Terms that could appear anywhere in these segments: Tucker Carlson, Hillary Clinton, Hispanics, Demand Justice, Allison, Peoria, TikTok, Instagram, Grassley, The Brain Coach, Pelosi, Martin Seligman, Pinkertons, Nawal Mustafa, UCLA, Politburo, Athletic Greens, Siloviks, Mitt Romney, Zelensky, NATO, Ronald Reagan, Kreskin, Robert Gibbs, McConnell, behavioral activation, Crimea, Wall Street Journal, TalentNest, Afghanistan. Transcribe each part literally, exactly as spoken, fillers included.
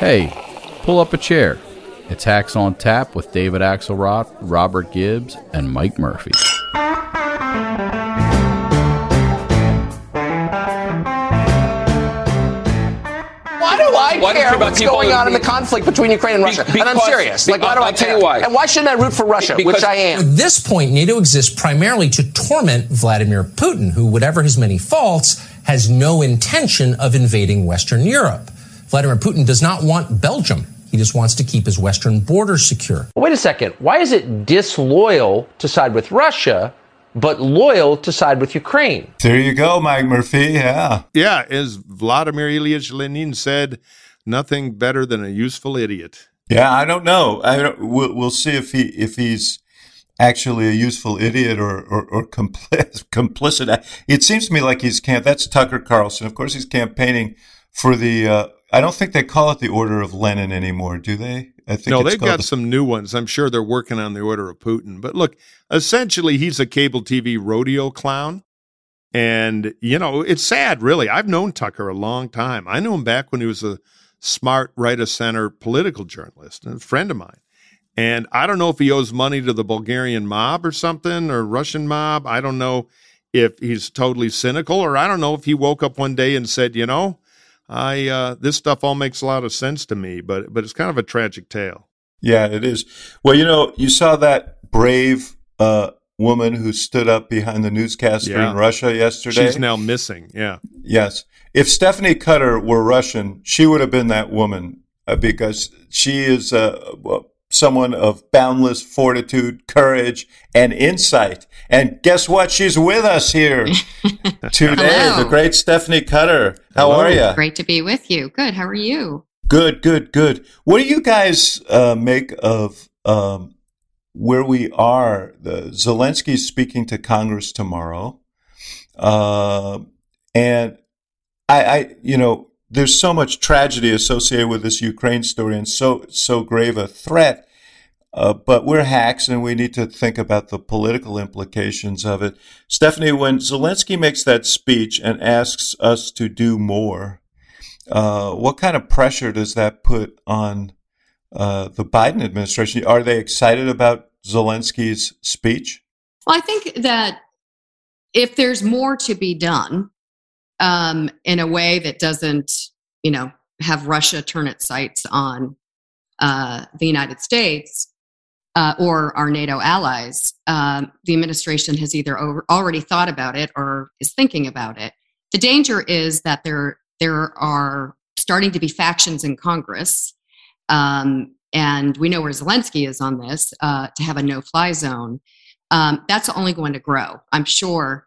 Hey, pull up a chair. It's Hacks on Tap with David Axelrod, Robert Gibbs, and Mike Murphy. Why do I care what's going on in the conflict between Ukraine and Russia? Because, and I'm serious. Like, why do I care? Why. And why shouldn't I root for Russia, because which I am? At this point, NATO exists primarily to torment Vladimir Putin, who, whatever his many faults, has no intention of invading Western Europe. Vladimir Putin does not want Belgium. He just wants to keep his Western border secure. Wait a second. Why is it disloyal to side with Russia, but loyal to side with Ukraine? There you go, Mike Murphy. Yeah. Yeah, as Vladimir Ilyich Lenin said, nothing better than a useful idiot. Yeah, I don't know. I don't, we'll, we'll see if he if he's actually a useful idiot or or, or compl- complicit. It seems to me like he's camp. That's Tucker Carlson. Of course, he's campaigning for the. Uh, I don't think they call it the Order of Lenin anymore, do they? I think no, it's they've got the- some new ones. I'm sure they're working on the Order of Putin. But look, essentially, he's a cable T V rodeo clown. And, you know, it's sad, really. I've known Tucker a long time. I knew him back when he was a smart right-of-center political journalist, a friend of mine. And I don't know if he owes money to the Bulgarian mob or something, or Russian mob. I don't know if he's totally cynical, or I don't know if he woke up one day and said, you know, I uh, this stuff all makes a lot of sense to me, but but it's kind of a tragic tale. Yeah, it is. Well, you know, you saw that brave uh, woman who stood up behind the newscaster yeah. in Russia yesterday. She's now missing, yeah. Yes. If Stephanie Cutter were Russian, she would have been that woman uh, because she is uh, someone of boundless fortitude, courage, and insight. And guess what? She's with us here today, Hello. The great Stephanie Cutter. How Hello. Are you? Great to be with you. Good. How are you? Good, good, good. What do you guys uh, make of um, where we are? The Zelensky's speaking to Congress tomorrow. Uh, and... I, I, you know, there's so much tragedy associated with this Ukraine story and so so grave a threat, uh, but we're hacks and we need to think about the political implications of it. Stephanie, when Zelensky makes that speech and asks us to do more, uh, what kind of pressure does that put on uh, the Biden administration? Are they excited about Zelensky's speech? Well, I think that if there's more to be done, Um, in a way that doesn't, you know, have Russia turn its sights on uh, the United States uh, or our NATO allies, um, the administration has either over- already thought about it or is thinking about it. The danger is that there there are starting to be factions in Congress, um, and we know where Zelensky is on this, uh, to have a no-fly zone. Um, that's only going to grow, I'm sure.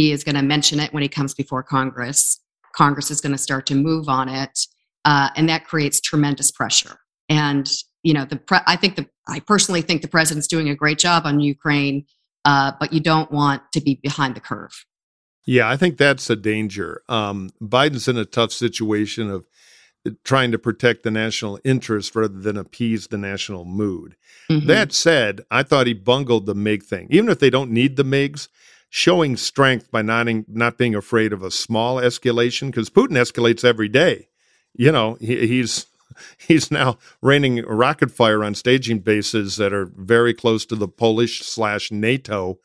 He is going to mention it when he comes before Congress. Congress is going to start to move on it, uh, and that creates tremendous pressure. And you know, the pre- I think the I personally think the president's doing a great job on Ukraine, uh, but you don't want to be behind the curve. Yeah, I think that's a danger. Um, Biden's in a tough situation of trying to protect the national interest rather than appease the national mood. Mm-hmm. That said, I thought he bungled the M I G thing, even if they don't need the M I Gs. Showing strength by not in, not being afraid of a small escalation, because Putin escalates every day. You know, he, he's he's now raining rocket fire on staging bases that are very close to the Polish slash NATO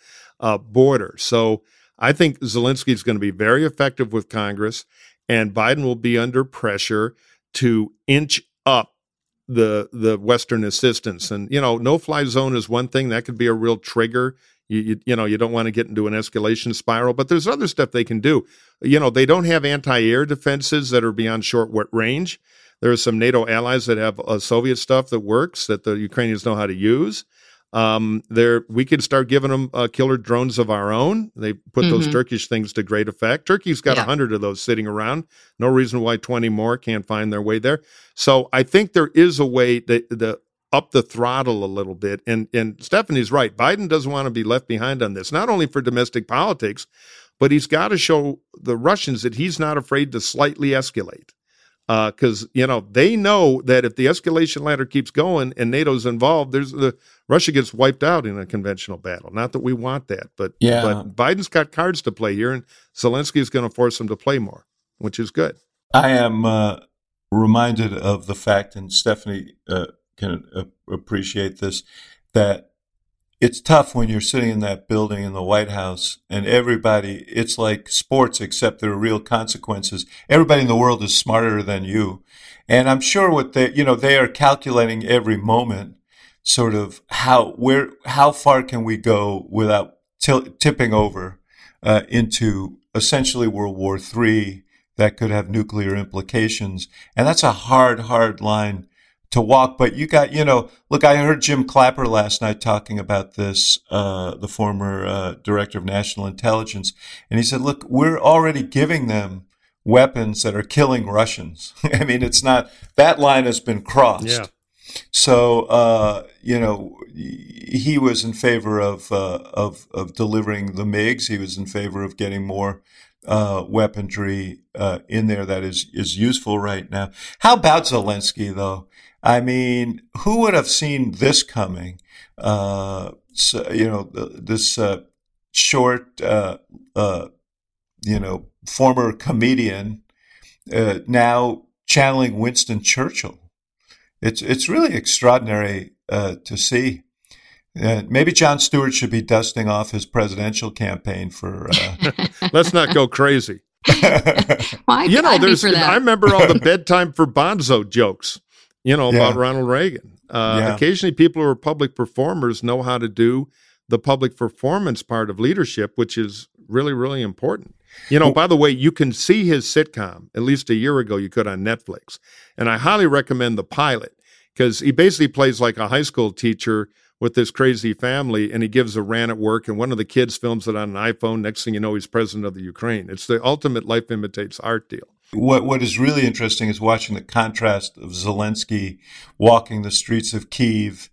uh, border. So I think Zelensky is going to be very effective with Congress, and Biden will be under pressure to inch up the the Western assistance. And, you know, no-fly zone is one thing. That could be a real trigger. You, you you know, you don't want to get into an escalation spiral, but there's other stuff they can do. You know, they don't have anti-air defenses that are beyond short range. There are some NATO allies that have uh, Soviet stuff that works that the Ukrainians know how to use. Um, there, we could start giving them uh, killer drones of our own. They put mm-hmm. those Turkish things to great effect. Turkey's got a yeah. hundred of those sitting around. No reason why twenty more can't find their way there. So I think there is a way that the up the throttle a little bit. And and Stephanie's right. Biden doesn't want to be left behind on this, not only for domestic politics, but he's got to show the Russians that he's not afraid to slightly escalate. Because, uh, you know, they know that if the escalation ladder keeps going and NATO's involved, there's the Russia gets wiped out in a conventional battle. Not that we want that, but, yeah. but Biden's got cards to play here, and Zelensky is going to force him to play more, which is good. I am uh, reminded of the fact, and Stephanie uh, can uh, appreciate this, that it's tough when you're sitting in that building in the White House and everybody, it's like sports, except there are real consequences. Everybody in the world is smarter than you. And I'm sure what they, you know, they are calculating every moment, sort of how, where, how far can we go without t- tipping over uh, into essentially World War Three that could have nuclear implications. And that's a hard, hard line to walk. But you got, you know, look, I heard Jim Clapper last night talking about this, uh, the former uh, director of national intelligence. And he said, look, we're already giving them weapons that are killing Russians. I mean, it's not, that line has been crossed. Yeah. So, uh, you know, he was in favor of, uh, of, of delivering the MiGs. He was in favor of getting more Uh, weaponry uh, in there that is, is useful right now. How about Zelensky, though? I mean, who would have seen this coming? Uh, so, you know, this uh, short, uh, uh, you know, former comedian uh, now channeling Winston Churchill. It's it's really extraordinary uh, to see. Uh, maybe Jon Stewart should be dusting off his presidential campaign for. Uh... Let's not go crazy. well, you know, there's. I remember all the bedtime for Bonzo jokes. You know yeah. about Ronald Reagan. Uh, yeah. Occasionally, people who are public performers know how to do the public performance part of leadership, which is really, really important. You know, well, by the way, you can see his sitcom. At least a year ago, you could on Netflix, and I highly recommend the pilot because he basically plays like a high school teacher with this crazy family, and he gives a rant at work, and one of the kids films it on an iPhone. Next thing you know, he's president of the Ukraine. It's the ultimate life imitates art deal. What What is really interesting is watching the contrast of Zelensky walking the streets of Kyiv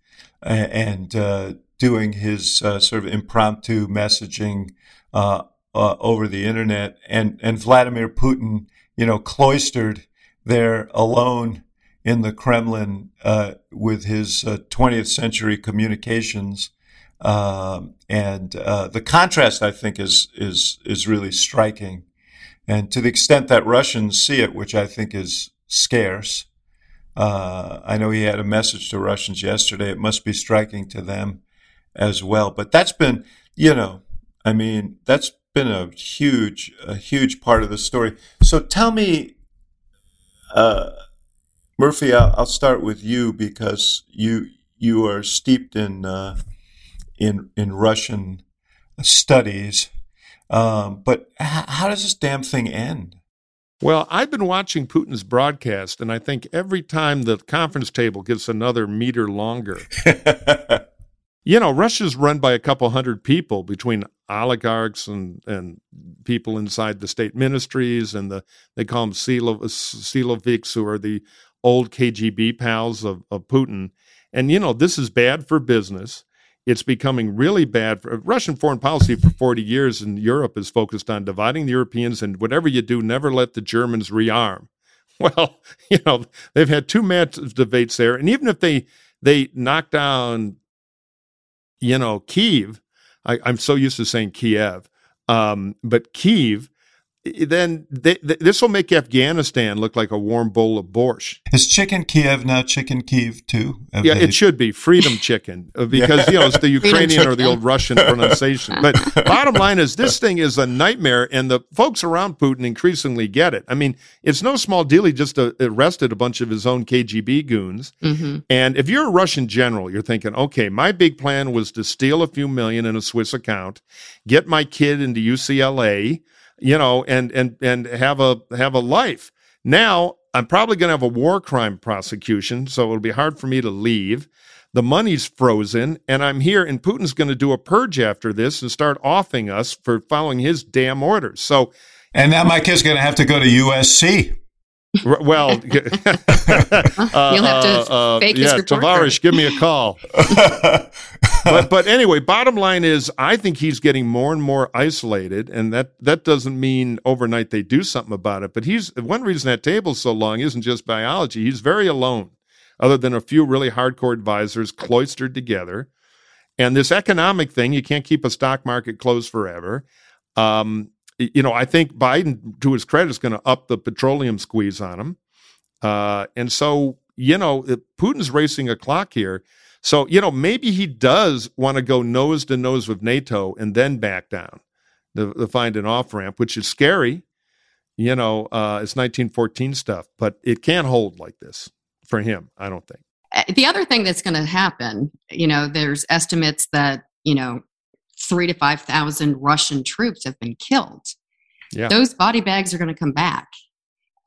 and uh, doing his uh, sort of impromptu messaging uh, uh, over the internet, and, and Vladimir Putin, you know, cloistered there alone in the Kremlin uh, with his uh, twentieth century communications. Um, and uh, the contrast, I think, is is is really striking. And to the extent that Russians see it, which I think is scarce, uh, I know he had a message to Russians yesterday. It must be striking to them as well. But that's been, you know, I mean, that's been a huge, a huge part of the story. So tell me... Uh, Murphy, I'll start with you because you you are steeped in uh, in in Russian studies. Um, but h- how does this damn thing end? Well, I've been watching Putin's broadcast, and I think every time the conference table gets another meter longer. You know, Russia's run by a couple hundred people between oligarchs and, and people inside the state ministries, and the they call them Silo, Siloviks, who are the old K G B pals of, of Putin. And, you know, this is bad for business. It's becoming really bad. For Russian foreign policy for forty years in Europe is focused on dividing the Europeans, and whatever you do, never let the Germans rearm. Well, you know, they've had two massive debates there. And even if they, they knock down... You know, Kyiv, I, I'm so used to saying Kiev, um, but Kyiv, then they, they, this will make Afghanistan look like a warm bowl of borscht. Is chicken Kiev now chicken Kyiv too? Have yeah, they... it should be freedom chicken because, you know, it's the Ukrainian or the old Russian pronunciation. But bottom line is this thing is a nightmare, and the folks around Putin increasingly get it. I mean, it's no small deal. He just uh, arrested a bunch of his own K G B goons. Mm-hmm. And if you're a Russian general, you're thinking, okay, my big plan was to steal a few million in a Swiss account, get my kid into U C L A, you know, and and and have a have a life. Now, I'm probably going to have a war crime prosecution, so it'll be hard for me to leave. The money's frozen, and I'm here, and Putin's going to do a purge after this and start offing us for following his damn orders. So, and now my kid's going to have to go to U S C. R- well, uh, you'll have to uh, fake uh, his yeah, report. Tavarish, give me a call. But, but anyway, bottom line is I think he's getting more and more isolated, and that, that doesn't mean overnight they do something about it. But he's one reason that table's so long isn't just biology. He's very alone, other than a few really hardcore advisors cloistered together. And this economic thing, you can't keep a stock market closed forever. Um, you know, I think Biden, to his credit, is going to up the petroleum squeeze on him. Uh, and so, you know, Putin's racing a clock here. So, you know, maybe he does want to go nose to nose with NATO and then back down to, to find an off-ramp, which is scary. You know, uh, it's nineteen fourteen stuff, but it can't hold like this for him, I don't think. The other thing that's going to happen, you know, there's estimates that, you know, three to five thousand Russian troops have been killed. Yeah. Those body bags are going to come back.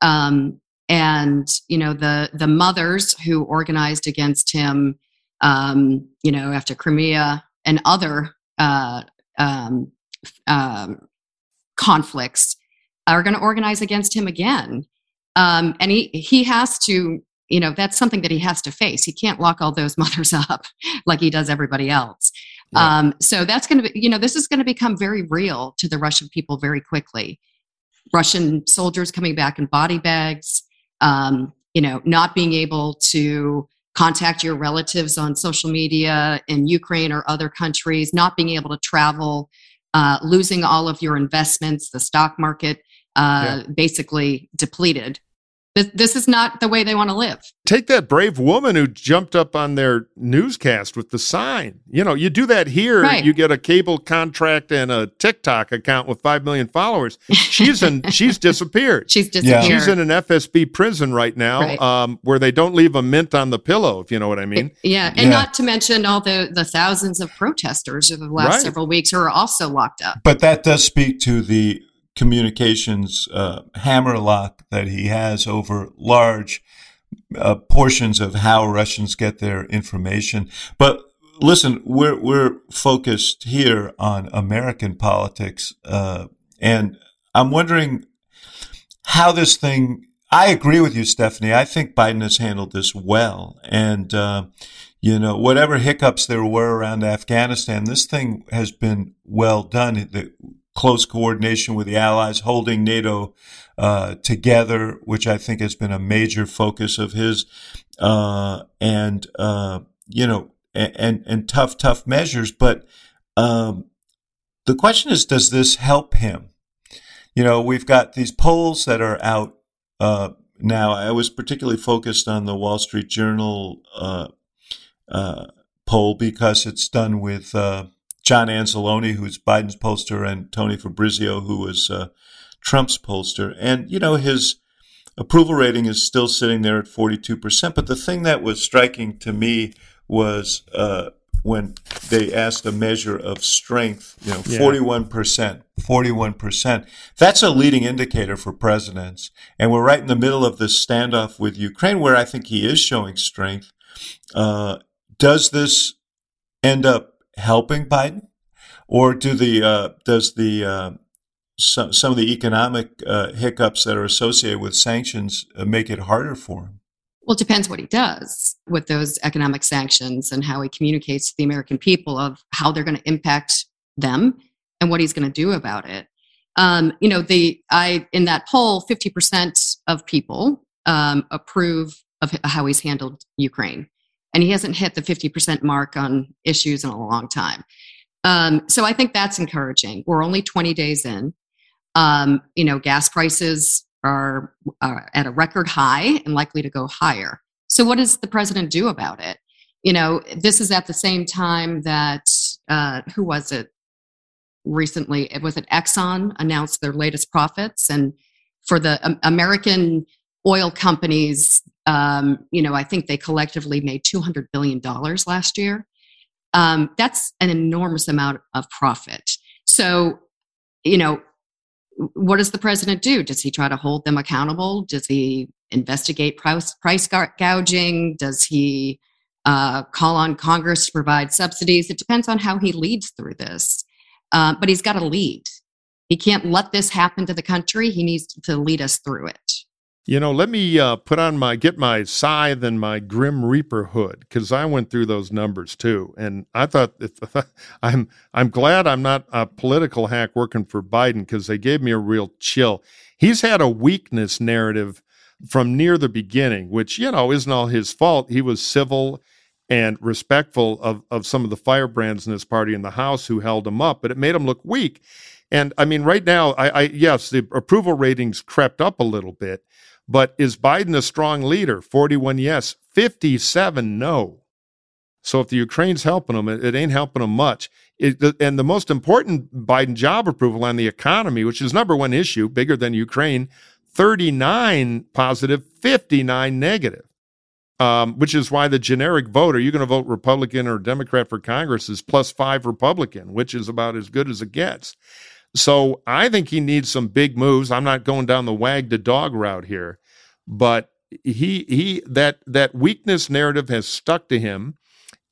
Um, and, you know, the, the mothers who organized against him, um, you know, after Crimea and other uh, um, um, conflicts are going to organize against him again. Um, and he, he has to, you know, that's something that he has to face. He can't lock all those mothers up like he does everybody else. Yeah. Um, so that's going to be, you know, this is going to become very real to the Russian people very quickly. Russian soldiers coming back in body bags, um, you know, not being able to contact your relatives on social media in Ukraine or other countries, not being able to travel, uh, losing all of your investments, the stock market uh, yeah. basically depleted. This is not the way they want to live. Take that brave woman who jumped up on their newscast with the sign. You know, you do that here, right. You get a cable contract and a TikTok account with five million followers. She's in, she's disappeared. She's disappeared. Yeah. She's in an F S B prison right now, right. Um, where they don't leave a mint on the pillow, if you know what I mean. It, yeah, and yeah. not to mention all the, the thousands of protesters over the last right. several weeks who are also locked up. But that does speak to the communications uh, hammerlock that he has over large uh, portions of how Russians get their information. But listen, we're we're focused here on American politics, uh, and I'm wondering how this thing. I agree with you, Stephanie. I think Biden has handled this well, and uh, you know, whatever hiccups there were around Afghanistan, this thing has been well done. The, close coordination with the allies, holding NATO uh, together, which I think has been a major focus of his, uh, and uh, you know, and and tough, tough measures. But um, the question is, does this help him? You know, we've got these polls that are out uh, now. I was particularly focused on the Wall Street Journal uh, uh, poll because it's done with. Uh, John Anzalone, who's Biden's pollster, and Tony Fabrizio, who was uh, Trump's pollster. And, you know, his approval rating is still sitting there at forty-two percent. But the thing that was striking to me was uh, when they asked a measure of strength, you know, yeah. forty-one percent, forty-one percent. That's a leading indicator for presidents. And we're right in the middle of this standoff with Ukraine, where I think he is showing strength. Uh, does this end up helping Biden, or do the uh, does the uh, some some of the economic uh, hiccups that are associated with sanctions uh, make it harder for him? Well, it depends what he does with those economic sanctions and how he communicates to the American people of how they're going to impact them and what he's going to do about it. Um, you know, the I in that poll, fifty percent of people um, approve of how he's handled Ukraine. And he hasn't hit the fifty percent mark on issues in a long time. Um, so I think that's encouraging. We're only twenty days in. Um, you know, gas prices are, are at a record high and likely to go higher. So what does the president do about it? You know, this is at the same time that, uh, who was it recently? It was it Exxon announced their latest profits. And for the um, American oil companies, Um, you know, I think they collectively made two hundred billion dollars last year. Um, that's an enormous amount of profit. So, you know, what does the president do? Does he try to hold them accountable? Does he investigate price, price gouging? Does he uh, call on Congress to provide subsidies? It depends on how he leads through this. Uh, but he's got to lead. He can't let this happen to the country. He needs to lead us through it. You know, let me uh, put on my, get my scythe and my Grim Reaper hood, because I went through those numbers too. And I thought, if, I'm I'm glad I'm not a political hack working for Biden, because they gave me a real chill. He's had a weakness narrative from near the beginning, which, you know, isn't all his fault. He was civil and respectful of, of some of the firebrands in his party in the House who held him up, but it made him look weak. And I mean, right now, I, I yes, the approval ratings crept up a little bit. But is Biden a strong leader? forty-one yes, fifty-seven no. So if the Ukraine's helping them, it ain't helping them much. It, and the most important Biden job approval on the economy, which is number one issue, bigger than Ukraine, thirty-nine positive, fifty-nine negative, um, which is why the generic vote, are you going to vote Republican or Democrat for Congress, is plus five Republican, which is about as good as it gets. So I think he needs some big moves. I'm not going down the wag the dog route here, but he he that that weakness narrative has stuck to him.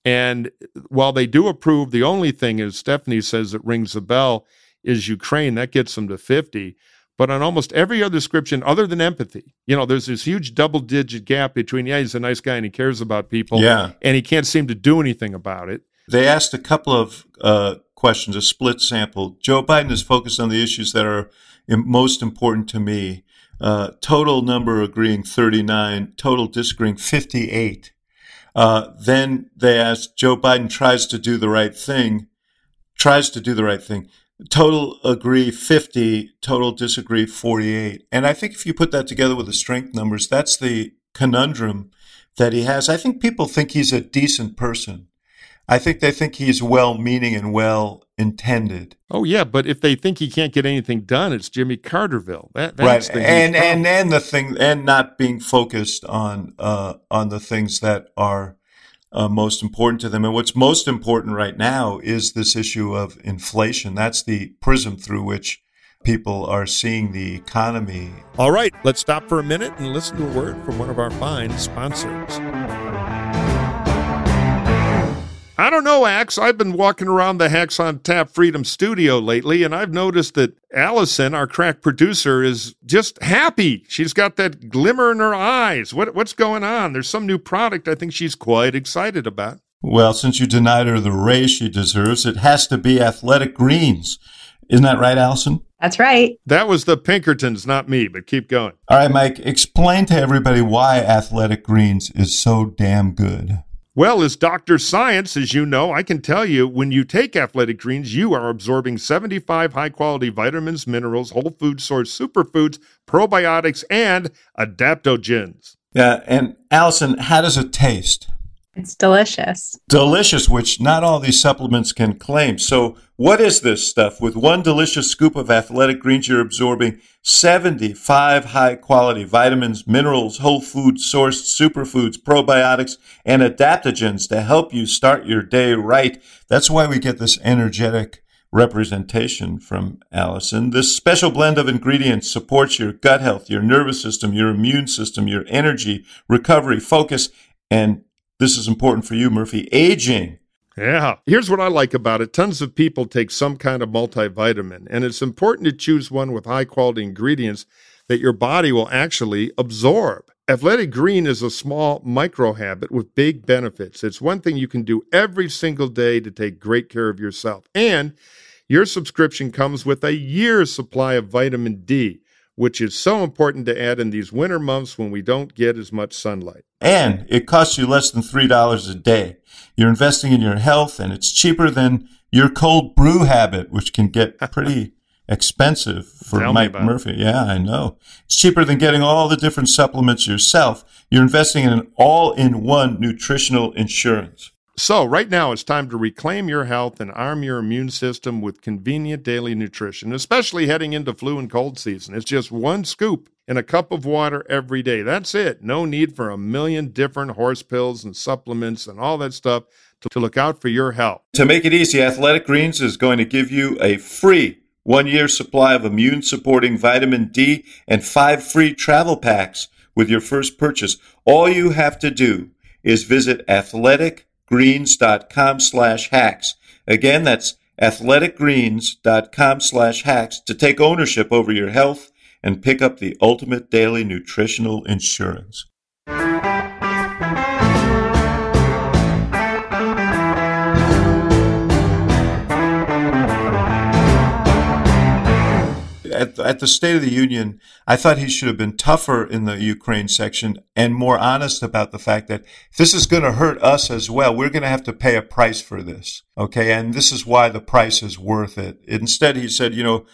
And while they do approve, the only thing is, Stephanie says, it rings the bell is Ukraine. That gets them to fifty. But on almost every other description other than empathy, you know, there's this huge double-digit gap between, yeah, he's a nice guy and he cares about people, yeah, and he can't seem to do anything about it. They asked a couple of uh, questions, a split sample. Joe Biden is focused on the issues that are most important to me. Uh, total number agreeing thirty-nine, total disagreeing fifty-eight. Uh, then they asked, Joe Biden tries to do the right thing, tries to do the right thing. Total agree fifty, total disagree forty-eight. And I think if you put that together with the strength numbers, that's the conundrum that he has. I think people think he's a decent person. I think they think he's well-meaning and well-intended. Oh, yeah, but if they think he can't get anything done, it's Jimmy Carterville. That, that's right, the and and and the thing, and not being focused on uh, on the things that are uh, most important to them. And what's most important right now is this issue of inflation. That's the prism through which people are seeing the economy. All right, let's stop for a minute and listen to a word from one of our fine sponsors. I don't know, Axe. I've been walking around the Hacks on Tap Freedom studio lately, and I've noticed that Allison, our crack producer, is just happy. She's got that glimmer in her eyes. What, what's going on? There's some new product I think she's quite excited about. Well, since you denied her the raise she deserves, it has to be Athletic Greens. Isn't that right, Allison? That's right. That was the Pinkertons, not me, but keep going. All right, Mike, explain to everybody why Athletic Greens is so damn good. Well, as Doctor Science, as you know, I can tell you, when you take Athletic Greens, you are absorbing seventy-five high-quality vitamins, minerals, whole food source, superfoods, probiotics, and adaptogens. Yeah, and Allison, how does it taste? It's delicious. Delicious, which not all these supplements can claim. So what is this stuff? With one delicious scoop of Athletic Greens, you're absorbing seventy-five high-quality vitamins, minerals, whole food-sourced superfoods, probiotics, and adaptogens to help you start your day right. That's why we get this energetic representation from Allison. This special blend of ingredients supports your gut health, your nervous system, your immune system, your energy, recovery, focus, and this is important for you, Murphy, aging. Yeah. Here's what I like about it. Tons of people take some kind of multivitamin, and it's important to choose one with high-quality ingredients that your body will actually absorb. Athletic Green is a small micro-habit with big benefits. It's one thing you can do every single day to take great care of yourself. And your subscription comes with a year's supply of vitamin D, which is so important to add in these winter months when we don't get as much sunlight. And it costs you less than three dollars a day. You're investing in your health, and it's cheaper than your cold brew habit, which can get pretty expensive for Tell Mike Murphy. It. Yeah, I know. It's cheaper than getting all the different supplements yourself. You're investing in an all-in-one nutritional insurance. So right now, it's time to reclaim your health and arm your immune system with convenient daily nutrition, especially heading into flu and cold season. It's just one scoop in a cup of water every day. That's it. No need for a million different horse pills and supplements and all that stuff to, to look out for your health. To make it easy, Athletic Greens is going to give you a free one-year supply of immune-supporting vitamin D and five free travel packs with your first purchase. All you have to do is visit Athletic athleticgreens.com slash hacks. Again, that's athleticgreens.com slash hacks to take ownership over your health and pick up the ultimate daily nutritional insurance. At, at the State of the Union, I thought he should have been tougher in the Ukraine section and more honest about the fact that this is going to hurt us as well. We're going to have to pay a price for this, okay? And this is why the price is worth it. Instead, he said, you know,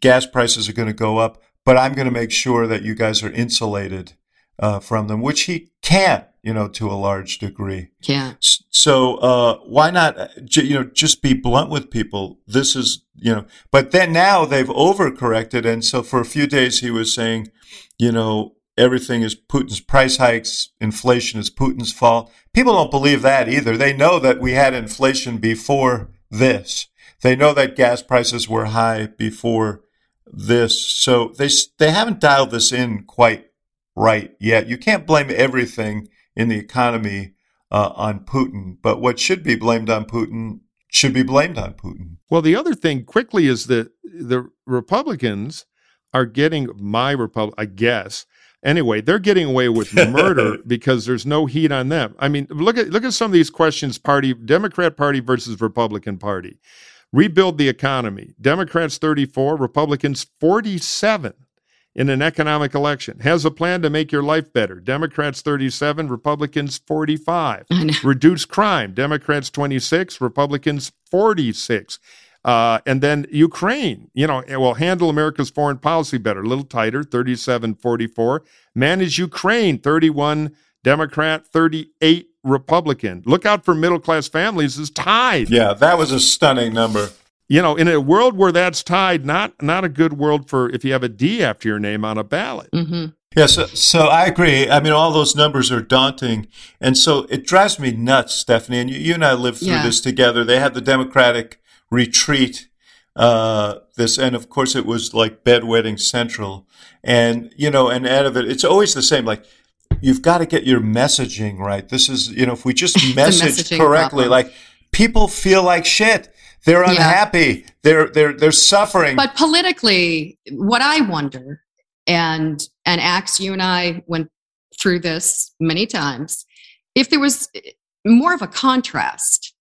gas prices are going to go up, but I'm going to make sure that you guys are insulated uh, from them, which he can't, you know, to a large degree. Yeah. So uh, why not, you know, just be blunt with people? This is, you know, but then now they've overcorrected. And so for a few days he was saying, you know, everything is Putin's price hikes. Inflation is Putin's fault. People don't believe that either. They know that we had inflation before this. They know that gas prices were high before this. So they they haven't dialed this in quite right yet. You can't blame everything in the economy uh, on Putin, but what should be blamed on Putin should be blamed on Putin. Well, the other thing quickly is that the Republicans are getting my Republic, I guess. Anyway, they're getting away with murder because there's no heat on them. I mean, look at look at some of these questions, party, Democrat Party versus Republican Party. Rebuild the economy. Democrats thirty-four, Republicans forty-seven in an economic election. Has a plan to make your life better. Democrats thirty-seven, Republicans forty-five. Reduce crime. Democrats twenty-six, Republicans forty-six. Uh, and then Ukraine, you know, it will handle America's foreign policy better, a little tighter, thirty-seven forty-four. Manage Ukraine, thirty-one Democrat, thirty-eight Republican. Look out for middle-class families is tied. Yeah, that was a stunning number. You know, in a world where that's tied, not not a good world for if you have a D after your name on a ballot. Mm-hmm. Yeah, so, so I agree. I mean, all those numbers are daunting. And so it drives me nuts, Stephanie. And you, you and I lived through yeah. this together. They had the Democratic retreat uh this and of course it was like bedwetting central, and you know, and out of it it's always the same, like you've got to get your messaging right. This is, you know, if we just message correctly problem. Like people feel like shit, they're unhappy, yeah. they're they're they're suffering. But politically, what I wonder, and and Ax, you and I went through this many times, if there was more of a contrast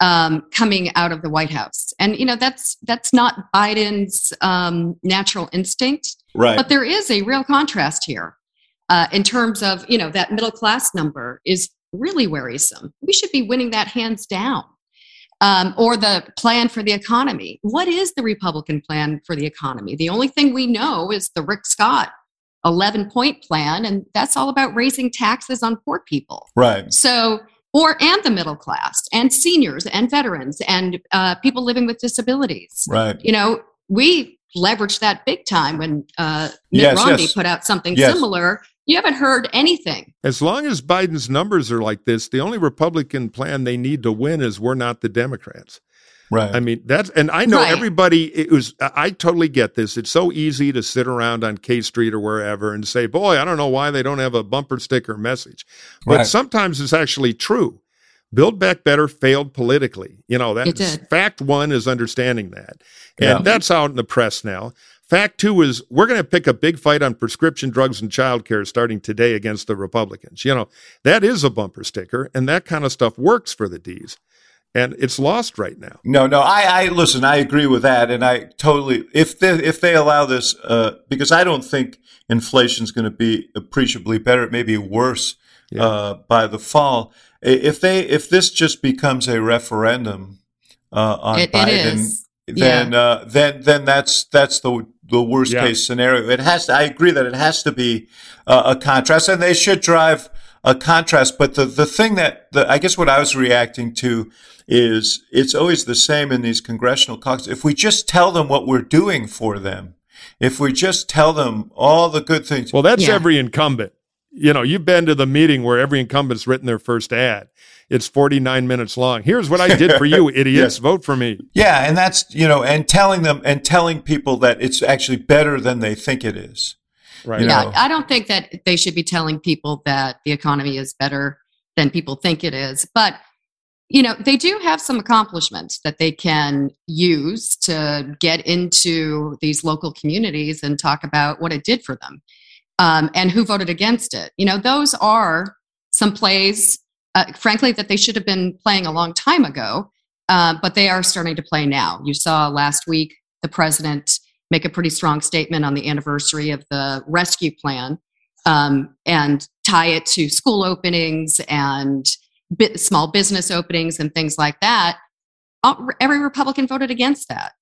Um, coming out of the White House. And, you know, that's that's not Biden's um, natural instinct. Right. But there is a real contrast here uh, in terms of, you know, that middle class number is really worrisome. We should be winning that hands down. Um, or the plan for the economy. What is the Republican plan for the economy? The only thing we know is the Rick Scott eleven-point plan, and that's all about raising taxes on poor people. Right. So... Or, and the middle class, and seniors, and veterans, and uh, people living with disabilities. Right. You know, we leveraged that big time when uh, Mitt yes, Romney yes. put out something yes. similar. You haven't heard anything. As long as Biden's numbers are like this, the only Republican plan they need to win is we're not the Democrats. Right. I mean, that's, and I know right. everybody, it was, I totally get this. It's so easy to sit around on K Street or wherever and say, boy, I don't know why they don't have a bumper sticker message. But right. sometimes it's actually true. Build Back Better failed politically. You know, that's fact one is understanding that. And yeah. that's out in the press now. Fact two is we're going to pick a big fight on prescription drugs and childcare starting today against the Republicans. You know, that is a bumper sticker, and that kind of stuff works for the D's. And it's lost right now. No, no, I, I listen, I agree with that. And I totally, if they, if they allow this, uh, because I don't think inflation is going to be appreciably better. It may be worse yeah. uh, by the fall. If they, if this just becomes a referendum uh, on it, Biden, it then, yeah. uh, then, then that's, that's the, the worst yeah. case scenario. It has to, I agree that it has to be uh, a contrast, and they should drive a contrast. But the, the thing that, the, I guess what I was reacting to is it's always the same in these congressional caucuses. If we just tell them what we're doing for them, if we just tell them all the good things. Well, that's yeah. every incumbent. You know, you've been to the meeting where every incumbent's written their first ad. It's forty-nine minutes long. Here's what I did for you, idiots. yeah. Vote for me. Yeah. And that's, you know, and telling them and telling people that it's actually better than they think it is. Right. You yeah. know. I don't think that they should be telling people that the economy is better than people think it is. But you know, they do have some accomplishments that they can use to get into these local communities and talk about what it did for them um, and who voted against it. You know, those are some plays, uh, frankly, that they should have been playing a long time ago, uh, but they are starting to play now. You saw last week the president make a pretty strong statement on the anniversary of the rescue plan um, and tie it to school openings and Bit, small business openings and things like that. All, every Republican voted against that.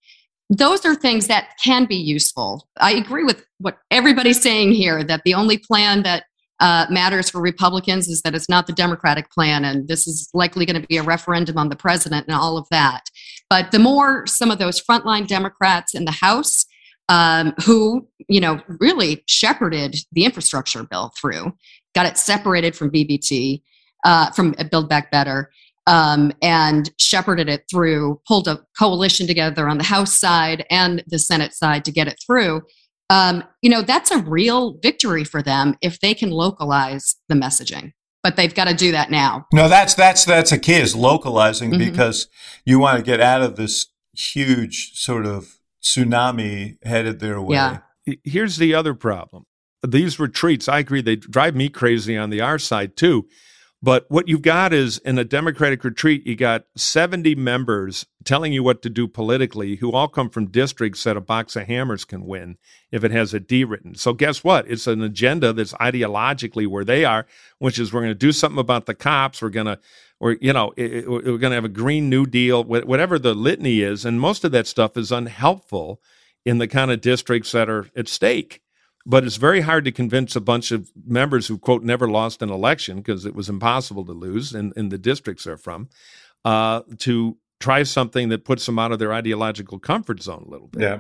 Those are things that can be useful. I agree with what everybody's saying here, that the only plan that uh, matters for Republicans is that it's not the Democratic plan, and this is likely going to be a referendum on the president and all of that. But the more some of those frontline Democrats in the House um, who, you know, really shepherded the infrastructure bill through, got it separated from B B T, uh, from Build Back Better, Um, and shepherded it through, pulled a coalition together on the House side and the Senate side to get it through. Um, you know, that's a real victory for them if they can localize the messaging. But they've got to do that now. No, that's that's that's a key, is localizing, mm-hmm. because you want to get out of this huge sort of tsunami headed their way. Yeah. Here's the other problem. These retreats, I agree, they drive me crazy on the our side too. But what you've got is, in a Democratic retreat, you got seventy members telling you what to do politically, who all come from districts that a box of hammers can win if it has a D written. So guess what? It's an agenda that's ideologically where they are, which is we're going to do something about the cops. We're going to, or you know, it, we're going to have a Green New Deal, whatever the litany is. And most of that stuff is unhelpful in the kind of districts that are at stake. But it's very hard to convince a bunch of members who, quote, never lost an election because it was impossible to lose in, in the districts they're from, uh, to try something that puts them out of their ideological comfort zone a little bit. Yeah.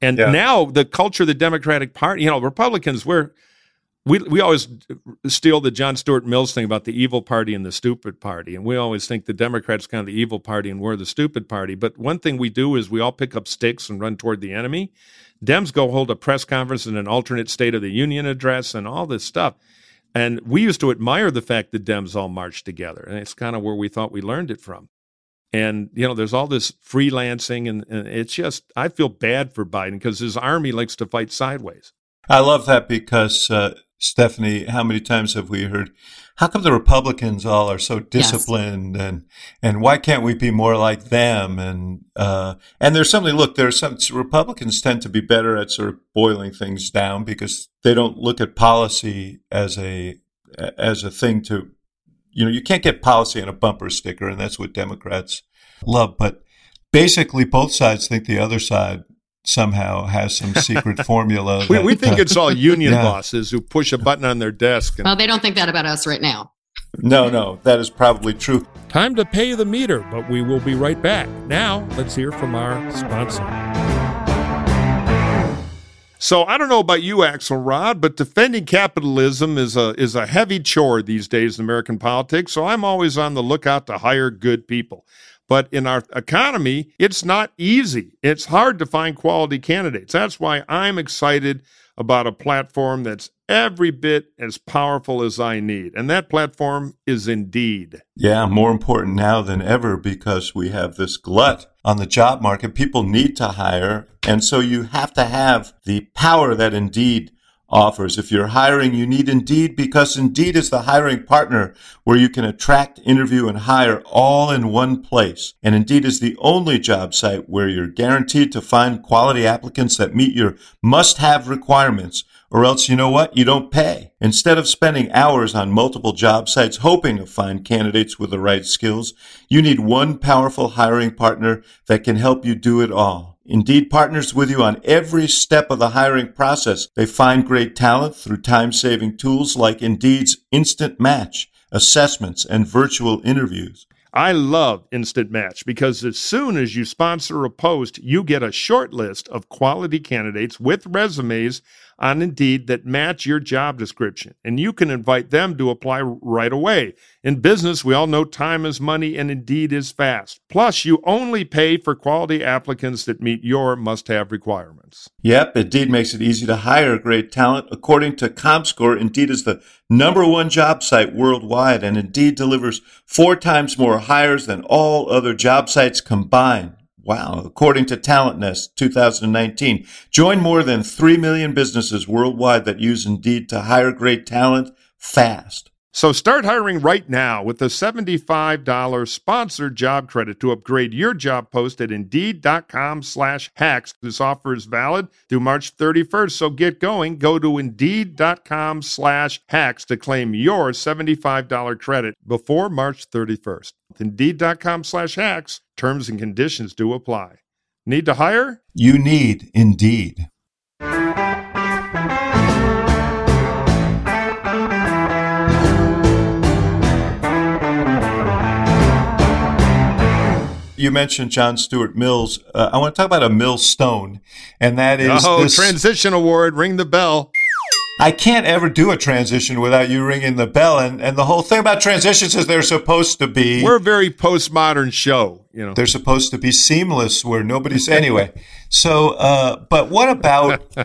And yeah. now the culture of the Democratic Party, you know, Republicans, we're, we we always steal the Jon Stewart Mills thing about the evil party and the stupid party. And we always think the Democrats kind of the evil party and we're the stupid party. But one thing we do is we all pick up sticks and run toward the enemy. Dems go hold a press conference and an alternate State of the Union address and all this stuff. And we used to admire the fact that Dems all marched together. And it's kind of where we thought we learned it from. And, you know, there's all this freelancing. And, and it's just, I feel bad for Biden because his army likes to fight sideways. I love that because, uh, Stephanie, how many times have we heard, how come the Republicans all are so disciplined, yes. and and why can't we be more like them? And uh, and there's something, look, there are some Republicans tend to be better at sort of boiling things down because they don't look at policy as a as a thing to, you know, you can't get policy on a bumper sticker, and that's what Democrats love. But basically both sides think the other side somehow has some secret formula. That, we, we think uh, it's all union yeah. bosses who push a button on their desk. And- well, they don't think that about us right now. No, no, that is probably true. Time to pay the meter, but we will be right back. Now, let's hear from our sponsor. So I don't know about you, Axelrod, but defending capitalism is a is a heavy chore these days in American politics, so I'm always on the lookout to hire good people. But in our economy, it's not easy. It's hard to find quality candidates. That's why I'm excited about a platform that's every bit as powerful as I need. And that platform is Indeed. Yeah, more important now than ever because we have this glut on the job market. People need to hire. And so you have to have the power that Indeed offers. If you're hiring, you need Indeed, because Indeed is the hiring partner where you can attract, interview, and hire all in one place. And Indeed is the only job site where you're guaranteed to find quality applicants that meet your must-have requirements, or else, you know what, you don't pay. Instead of spending hours on multiple job sites hoping to find candidates with the right skills, you need one powerful hiring partner that can help you do it all. Indeed partners with you on every step of the hiring process. They find great talent through time-saving tools like Indeed's Instant Match, assessments, and virtual interviews. I love Instant Match because as soon as you sponsor a post, you get a short list of quality candidates with resumes on Indeed that match your job description, and you can invite them to apply right away. In business, we all know time is money, and Indeed is fast. Plus, you only pay for quality applicants that meet your must-have requirements. Yep, Indeed makes it easy to hire great talent. According to ComScore, Indeed is the number one job site worldwide, and Indeed delivers four times more hires than all other job sites combined. Wow. According to TalentNest two thousand nineteen, join more than three million businesses worldwide that use Indeed to hire great talent fast. So start hiring right now with the seventy-five dollars sponsored job credit to upgrade your job post at Indeed.com slash hacks. This offer is valid through March thirty-first, so get going. Go to Indeed.com slash hacks to claim your seventy-five dollars credit before March thirty-first. Indeed.com slash hacks. Terms and conditions do apply. Need to hire? You need Indeed. You mentioned Jon Stewart Mills. Uh, I want to talk about a millstone, and that is oh, this transition award. Ring the bell. I can't ever do a transition without you ringing the bell, and, and the whole thing about transitions is they're supposed to be. We're a very postmodern show, you know. They're supposed to be seamless, where nobody's anyway. So, uh, but what about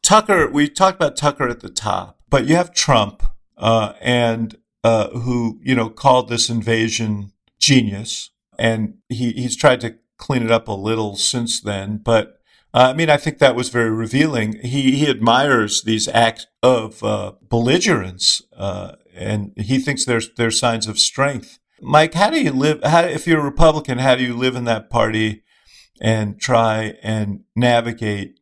Tucker? We talked about Tucker at the top, but you have Trump, uh, and uh, who you know called this invasion genius. And he, he's tried to clean it up a little since then. But, uh, I mean, I think that was very revealing. He he admires these acts of uh, belligerence, uh, and he thinks they're, they're signs of strength. Mike, how do you live, how, if you're a Republican, how do you live in that party and try and navigate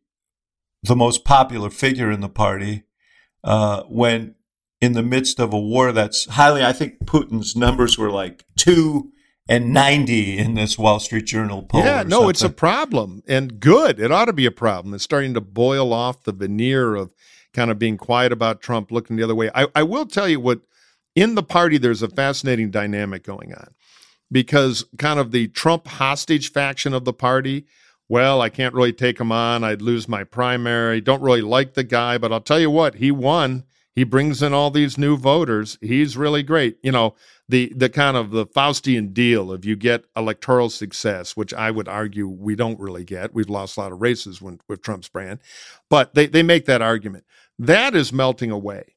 the most popular figure in the party uh, when in the midst of a war that's highly, I think Putin's numbers were like two and ninety in this Wall Street Journal poll. Yeah, no, it's a problem. And good. It ought to be a problem. It's starting to boil off the veneer of kind of being quiet about Trump, looking the other way. I, I will tell you what, in the party, there's a fascinating dynamic going on because kind of the Trump hostage faction of the party, well, I can't really take him on. I'd lose my primary. Don't really like the guy, but I'll tell you what, he won. He brings in all these new voters. He's really great. You know, the the kind of the Faustian deal of you get electoral success, which I would argue we don't really get. We've lost a lot of races when, with Trump's brand. But they, they make that argument. That is melting away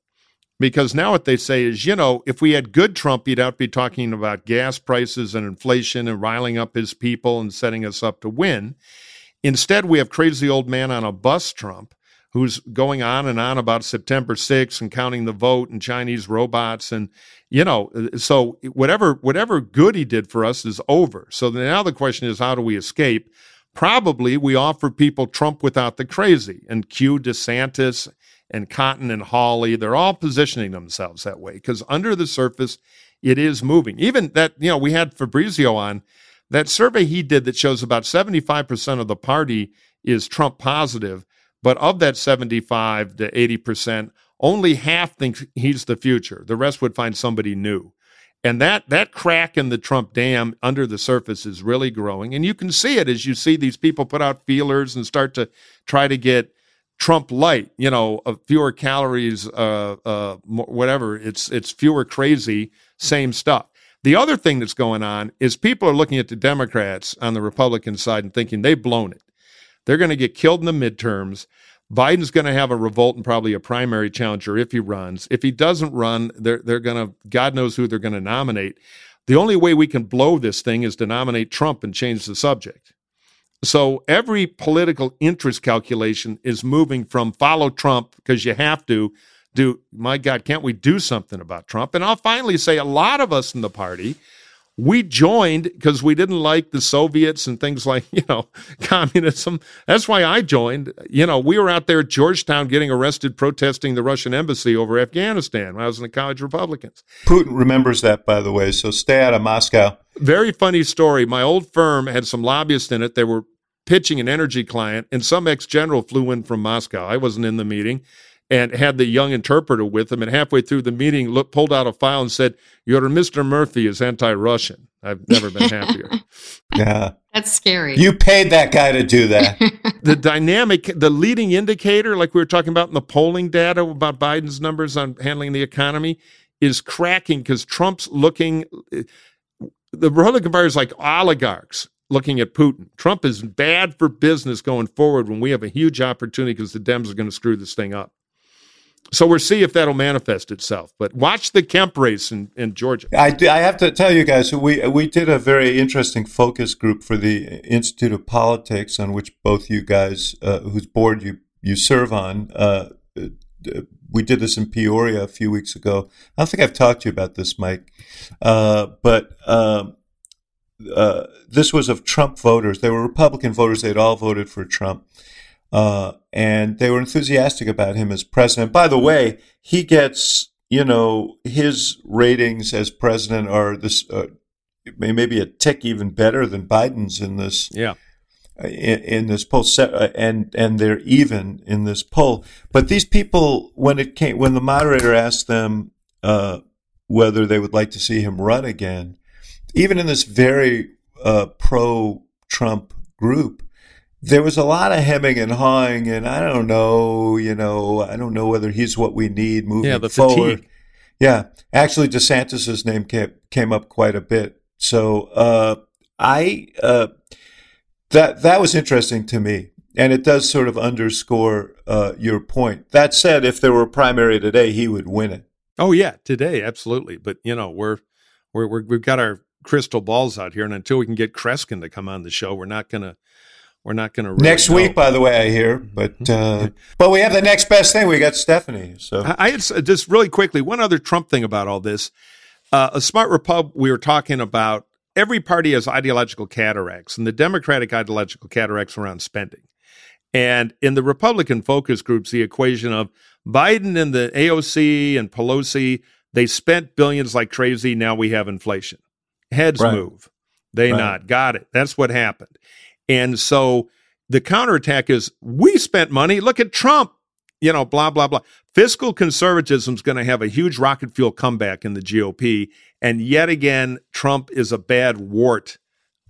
because now what they say is, you know, if we had good Trump, he'd out be talking about gas prices and inflation and riling up his people and setting us up to win. Instead, we have crazy old man on a bus Trump, who's going on and on about September sixth and counting the vote and Chinese robots. And, you know, so whatever whatever good he did for us is over. So now the question is, how do we escape? Probably we offer people Trump without the crazy. And Q, DeSantis, and Cotton and Hawley, they're all positioning themselves that way because under the surface, it is moving. Even that, you know, we had Fabrizio on, that survey he did that shows about seventy-five percent of the party is Trump positive. But of that seventy-five to eighty percent, only half think he's the future. The rest would find somebody new. And that that crack in the Trump dam under the surface is really growing. And you can see it as you see these people put out feelers and start to try to get Trump light, you know, uh, fewer calories, uh, uh, whatever. It's, it's fewer crazy, same stuff. The other thing that's going on is people are looking at the Democrats on the Republican side and thinking they've blown it. They're going to get killed in the midterms. Biden's going to have a revolt and probably a primary challenger if he runs. If he doesn't run, they're, they're going to, God knows who they're going to nominate. The only way we can blow this thing is to nominate Trump and change the subject. So every political interest calculation is moving from follow Trump because you have to do, my God, can't we do something about Trump? And I'll finally say a lot of us in the party, we joined because we didn't like the Soviets and things like, you know, communism. That's why I joined. You know, we were out there at Georgetown getting arrested, protesting the Russian embassy over Afghanistan when I was in the College Republicans. Putin remembers that, by the way, so stay out of Moscow. Very funny story. My old firm had some lobbyists in it. They were pitching an energy client, and some ex-general flew in from Moscow. I wasn't in the meeting. And had the young interpreter with him, and halfway through the meeting, looked, pulled out a file and said, "Your Mister Murphy is anti-Russian." I've never been happier. Yeah, that's scary. You paid that guy to do that. The dynamic, the leading indicator, like we were talking about in the polling data about Biden's numbers on handling the economy, is cracking because Trump's looking. The Republican Party is like oligarchs looking at Putin. Trump is bad for business going forward when we have a huge opportunity because the Dems are going to screw this thing up. So we'll see if that'll manifest itself. But watch the Kemp race in, in Georgia. I, do, I have to tell you guys, we we did a very interesting focus group for the Institute of Politics, on which both you guys, uh, whose board you, you serve on, uh, we did this in Peoria a few weeks ago. I don't think I've talked to you about this, Mike. Uh, but uh, uh, this was of Trump voters. They were Republican voters. They'd all voted for Trump. Uh, and they were enthusiastic about him as president. By the way, he gets, you know, his ratings as president are this, uh, maybe a tick even better than Biden's in this. Yeah. in, in this poll, and and they're even in this poll. But these people, when it came, when the moderator asked them uh, whether they would like to see him run again, even in this very uh, pro-Trump group, there was a lot of hemming and hawing, and I don't know, you know, I don't know whether he's what we need moving yeah, the forward. Fatigue. Yeah, actually, DeSantis's name came came up quite a bit. So uh, I uh, that that was interesting to me, and it does sort of underscore uh, your point. That said, if there were a primary today, he would win it. Oh yeah, today absolutely. But you know, we're we're, we're we've got our crystal balls out here, and until we can get Kreskin to come on the show, we're not gonna. We're not going to really next week, help. By the way, I hear, but uh, but we have the next best thing. We got Stephanie. So I had just really quickly one other Trump thing about all this. Uh, a smart Repub. We were talking about every party has ideological cataracts, and the Democratic ideological cataracts were on spending, and in the Republican focus groups, the equation of Biden and the A O C and Pelosi, they spent billions like crazy. Now we have inflation. Heads right. move. They right. nod. Got it. That's what happened. And so the counterattack is, we spent money, look at Trump, you know, blah, blah, blah. Fiscal conservatism is going to have a huge rocket fuel comeback in the G O P. And yet again, Trump is a bad wart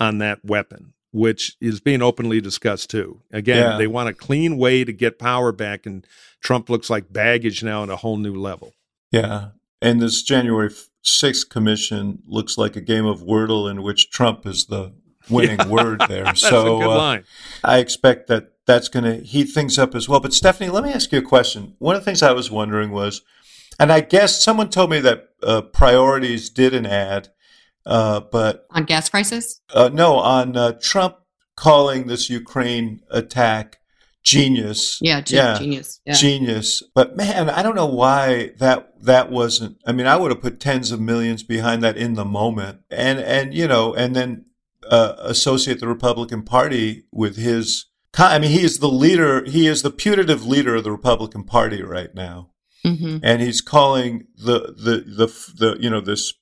on that weapon, which is being openly discussed too. Again, yeah. they want a clean way to get power back, and Trump looks like baggage now at a whole new level. Yeah. And this January sixth commission looks like a game of Wordle in which Trump is the winning yeah. word there. That's so a good line. Uh, I expect that that's going to heat things up as well. But Stephanie, let me ask you a question. One of the things I was wondering was, and I guess someone told me that uh, Priorities did an ad, uh, but on gas prices? Uh, no, on uh, Trump calling this Ukraine attack genius. Yeah, ge- yeah genius. Yeah. Genius. But man, I don't know why that that wasn't. I mean, I would have put tens of millions behind that in the moment, and and you know, and then. Uh, associate the Republican Party with his, I mean, he is the leader, he is the putative leader of the Republican Party right now. Mm-hmm. And he's calling the, the, the, the, you know, this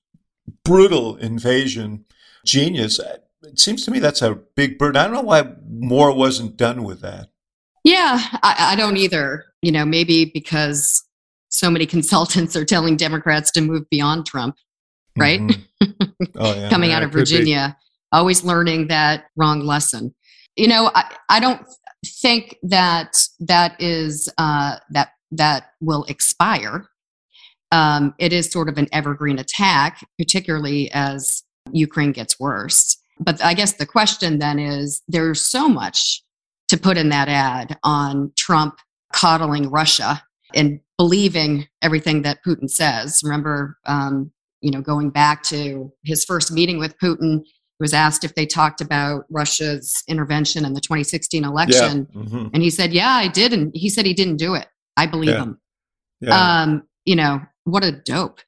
brutal invasion genius. It seems to me that's a big burden. I don't know why more wasn't done with that. Yeah, I, I don't either. You know, maybe because so many consultants are telling Democrats to move beyond Trump, right? Mm-hmm. Oh, yeah. Coming yeah, out of Virginia. Always learning that wrong lesson. You know, I, I don't think that that is uh, that that will expire. Um, it is sort of an evergreen attack, particularly as Ukraine gets worse. But I guess the question then is, there's so much to put in that ad on Trump coddling Russia and believing everything that Putin says. Remember, um, you know, going back to his first meeting with Putin. Was asked if they talked about Russia's intervention in the twenty sixteen election. Yeah. Mm-hmm. And he said, yeah, I did. And he said he didn't do it. I believe yeah. him. Yeah. Um, you know, what a dope.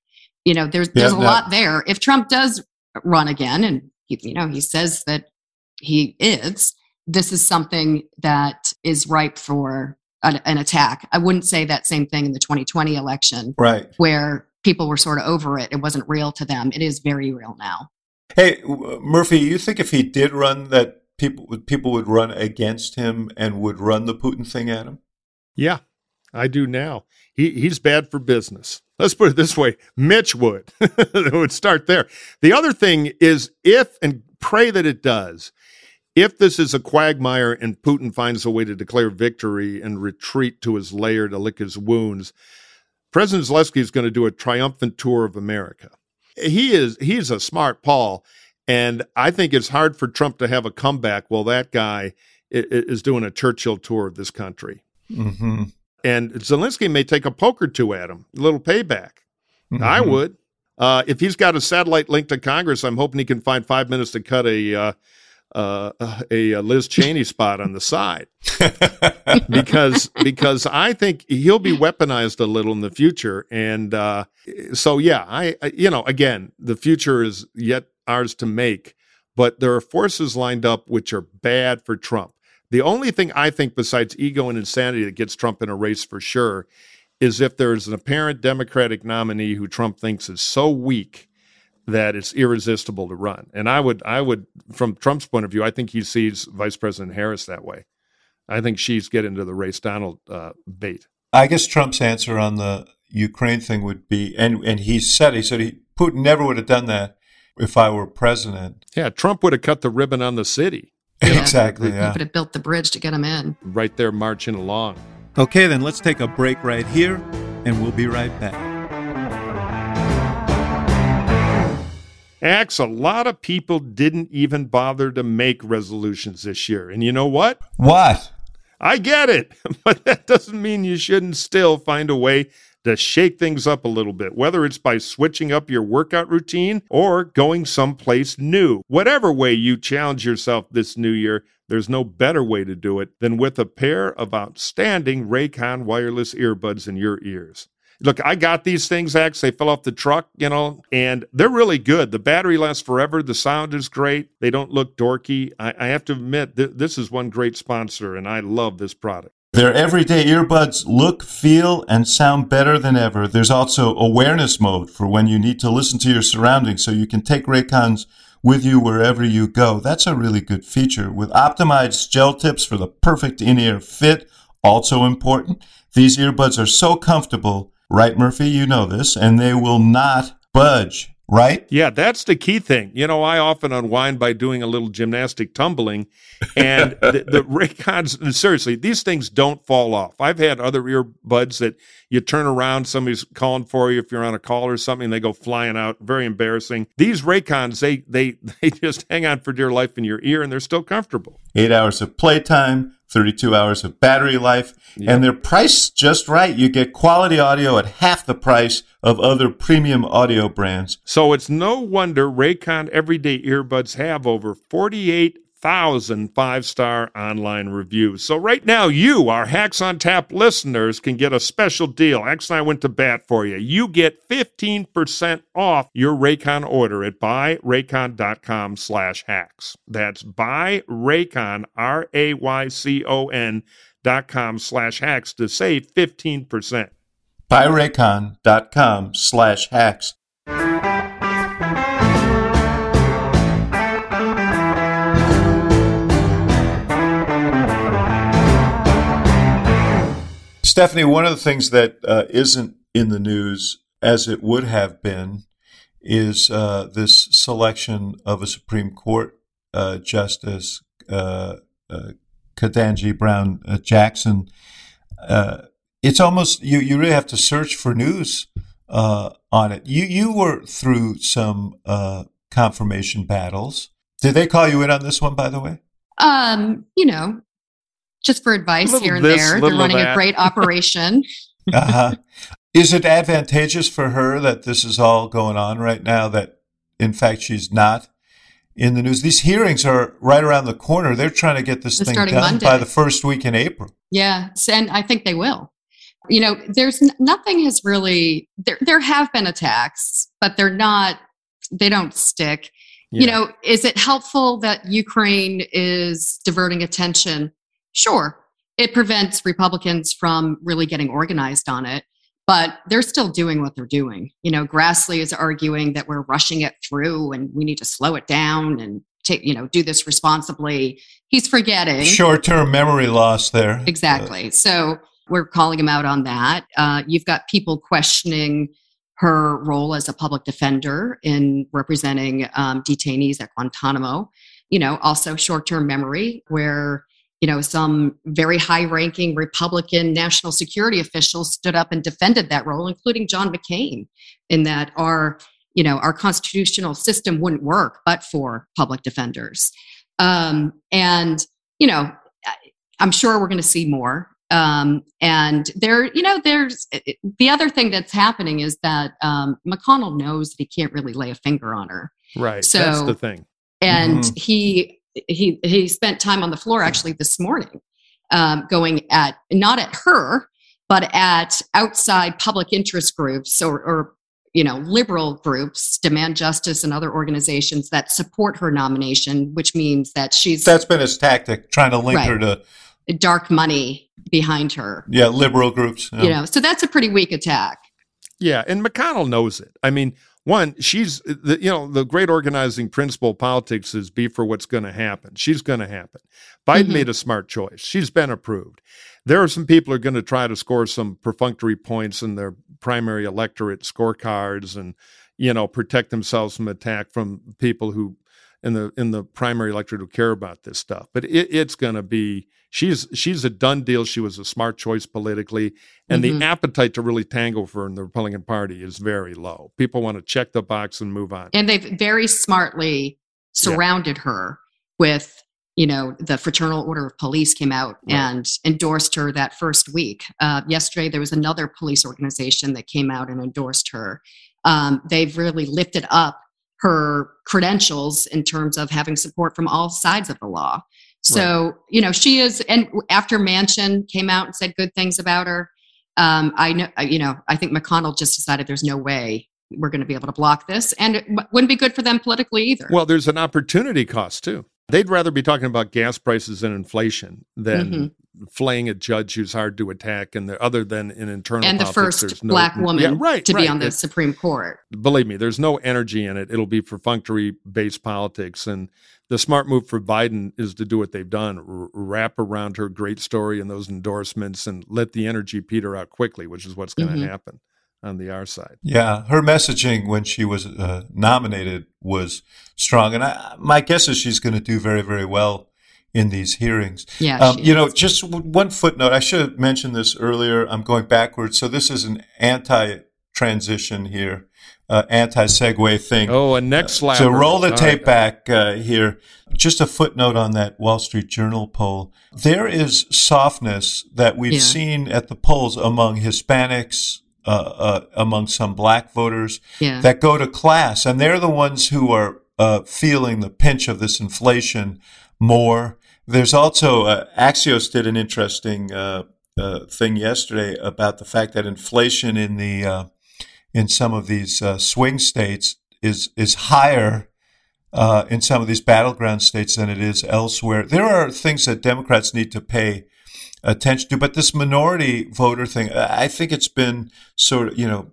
You know, there's there's yeah, a no. lot there. If Trump does run again, and, he, you know, he says that he is, this is something that is ripe for an, an attack. I wouldn't say that same thing in the twenty twenty election, right? Where people were sort of over it. It wasn't real to them. It is very real now. Hey, Murphy, you think if he did run that people people would run against him and would run the Putin thing at him? Yeah, I do now. He He's bad for business. Let's put it this way. Mitch would. It would start there. The other thing is if, and pray that it does, if this is a quagmire and Putin finds a way to declare victory and retreat to his lair to lick his wounds, President Zelensky is going to do a triumphant tour of America. He is he's a smart Paul, and I think it's hard for Trump to have a comeback while that guy is doing a Churchill tour of this country. Mm-hmm. And Zelensky may take a poke or two at him, a little payback. Mm-hmm. I would. Uh, if he's got a satellite link to Congress, I'm hoping he can find five minutes to cut a uh, uh, a Liz Cheney spot on the side. because because I think he'll be weaponized a little in the future, and uh, so yeah, I, I you know again the future is yet ours to make, but there are forces lined up which are bad for Trump. The only thing I think besides ego and insanity that gets Trump in a race for sure is if there is an apparent Democratic nominee who Trump thinks is so weak that it's irresistible to run. And I would, I would, from Trump's point of view, I think he sees Vice President Harris that way. I think she's getting into the Race Donald uh, bait. I guess Trump's answer on the Ukraine thing would be, and and he said, he said, he, Putin never would have done that if I were president. Yeah, Trump would have cut the ribbon on the city. Yeah, exactly, yeah. He would have built the bridge to get him in. Right there marching along. Okay, then let's take a break right here, and we'll be right back. Ax, a lot of people didn't even bother to make resolutions this year. And you know what? What? I get it, but that doesn't mean you shouldn't still find a way to shake things up a little bit, whether it's by switching up your workout routine or going someplace new. Whatever way you challenge yourself this new year, there's no better way to do it than with a pair of outstanding Raycon wireless earbuds in your ears. Look, I got these things, Ax. They fell off the truck, you know, and they're really good. The battery lasts forever. The sound is great. They don't look dorky. I, I have to admit, th- this is one great sponsor, and I love this product. Their everyday earbuds look, feel, and sound better than ever. There's also awareness mode for when you need to listen to your surroundings, so you can take Raycons with you wherever you go. That's a really good feature. With optimized gel tips for the perfect in-ear fit, also important, these earbuds are so comfortable. Right, Murphy? You know this, and they will not budge, right? Yeah, that's the key thing. You know, I often unwind by doing a little gymnastic tumbling, and the, the Raycons, seriously, these things don't fall off. I've had other earbuds that you turn around, somebody's calling for you if you're on a call or something, and they go flying out, very embarrassing. These Raycons, they, they, they just hang on for dear life in your ear, and they're still comfortable. Eight hours of playtime, thirty-two hours of battery life, yep. And they're priced just right. You get quality audio at half the price of other premium audio brands. So it's no wonder Raycon Everyday Earbuds have over forty-eight thousand five-star online reviews. So right now, you, our Hacks on Tap listeners, can get a special deal. Ax and I went to bat for you. You get fifteen percent off your Raycon order at buyraycon.com slash hacks. That's buyraycon, R A Y C O N, dot com slash hacks to save fifteen percent. Buyraycon.com slash hacks. Stephanie, one of the things that uh, isn't in the news as it would have been is uh, this selection of a Supreme Court uh, Justice, uh, uh, Ketanji Brown uh, Jackson. Uh, it's almost, you, you really have to search for news uh, on it. You you were through some uh, confirmation battles. Did they call you in on this one, by the way? Um, you know. Just for advice here and there. They're running a great operation. uh-huh. Is it advantageous for her that this is all going on right now, that, in fact, she's not in the news? These hearings are right around the corner. They're trying to get this thing done by the first week in April. Yeah, and I think they will. You know, there's n- nothing has really – there There have been attacks, but they're not – they don't stick. Yeah. You know, is it helpful that Ukraine is diverting attention? Sure, it prevents Republicans from really getting organized on it, but they're still doing what they're doing. You know, Grassley is arguing that we're rushing it through and we need to slow it down and take, you know, do this responsibly. He's forgetting. Short-term memory loss there. Exactly. Uh, so we're calling him out on that. Uh, you've got people questioning her role as a public defender in representing um, detainees at Guantanamo. You know, also short-term memory where... You know, some very high-ranking Republican national security officials stood up and defended that role, including John McCain, in that our, you know, our constitutional system wouldn't work but for public defenders. Um, and, you know, I'm sure we're going to see more. Um, and there, you know, there's the other thing that's happening is that um, McConnell knows that he can't really lay a finger on her. Right. So, that's the thing. And mm-hmm. he... He he spent time on the floor actually this morning, um, going at not at her, but at outside public interest groups or, or you know liberal groups, Demand Justice and other organizations that support her nomination, which means that she's that's been his tactic, trying to link right, her to dark money behind her. Yeah, liberal groups. Yeah. You know, so that's a pretty weak attack. Yeah, and McConnell knows it. I mean, One, she's, the, you know, the great organizing principle of politics is be for what's going to happen. She's going to happen. Biden mm-hmm. made a smart choice. She's been approved. There are some people who are going to try to score some perfunctory points in their primary electorate scorecards and, you know, protect themselves from attack from people who in the in the primary electorate who care about this stuff. But it, it's going to be, she's she's a done deal. She was a smart choice politically. And mm-hmm. the appetite to really tangle for her in the Republican Party is very low. People want to check the box and move on. And they've very smartly surrounded yeah. her with, you know, the Fraternal Order of Police came out right. and endorsed her that first week. Uh, yesterday, there was another police organization that came out and endorsed her. Um, they've really lifted up her credentials in terms of having support from all sides of the law. So, right. you know, she is, and after Manchin came out and said good things about her, um, I know, you know, I think McConnell just decided there's no way we're going to be able to block this, and it wouldn't be good for them politically either. Well, there's an opportunity cost too. They'd rather be talking about gas prices and inflation than mm-hmm. flaying a judge who's hard to attack, and the, other than in internal and politics, the first no, black woman yeah, right, to right. be on the it's, Supreme Court. Believe me, there's no energy in it. It'll be perfunctory-based politics, and the smart move for Biden is to do what they've done: r- wrap around her great story and those endorsements, and let the energy peter out quickly, which is what's going to mm-hmm. happen on the R side. Yeah, her messaging when she was uh, nominated was strong. And I, my guess is she's going to do very, very well in these hearings. Yeah, um, you know, just one footnote. I should have mentioned this earlier. I'm going backwards. So this is an anti-transition here, uh, anti-segue thing. Oh, a neck slap. Uh, so roll the tape right. back uh, here. Just a footnote on that Wall Street Journal poll. There is softness that we've yeah. seen at the polls among Hispanics, Uh, uh, among some black voters yeah. that go to class. And they're the ones who are uh, feeling the pinch of this inflation more. There's also, uh, Axios did an interesting uh, uh, thing yesterday about the fact that inflation in the uh, in some of these uh, swing states is is higher uh, in some of these battleground states than it is elsewhere. There are things that Democrats need to pay attention to, but this minority voter thing, I think it's been sort of, you know,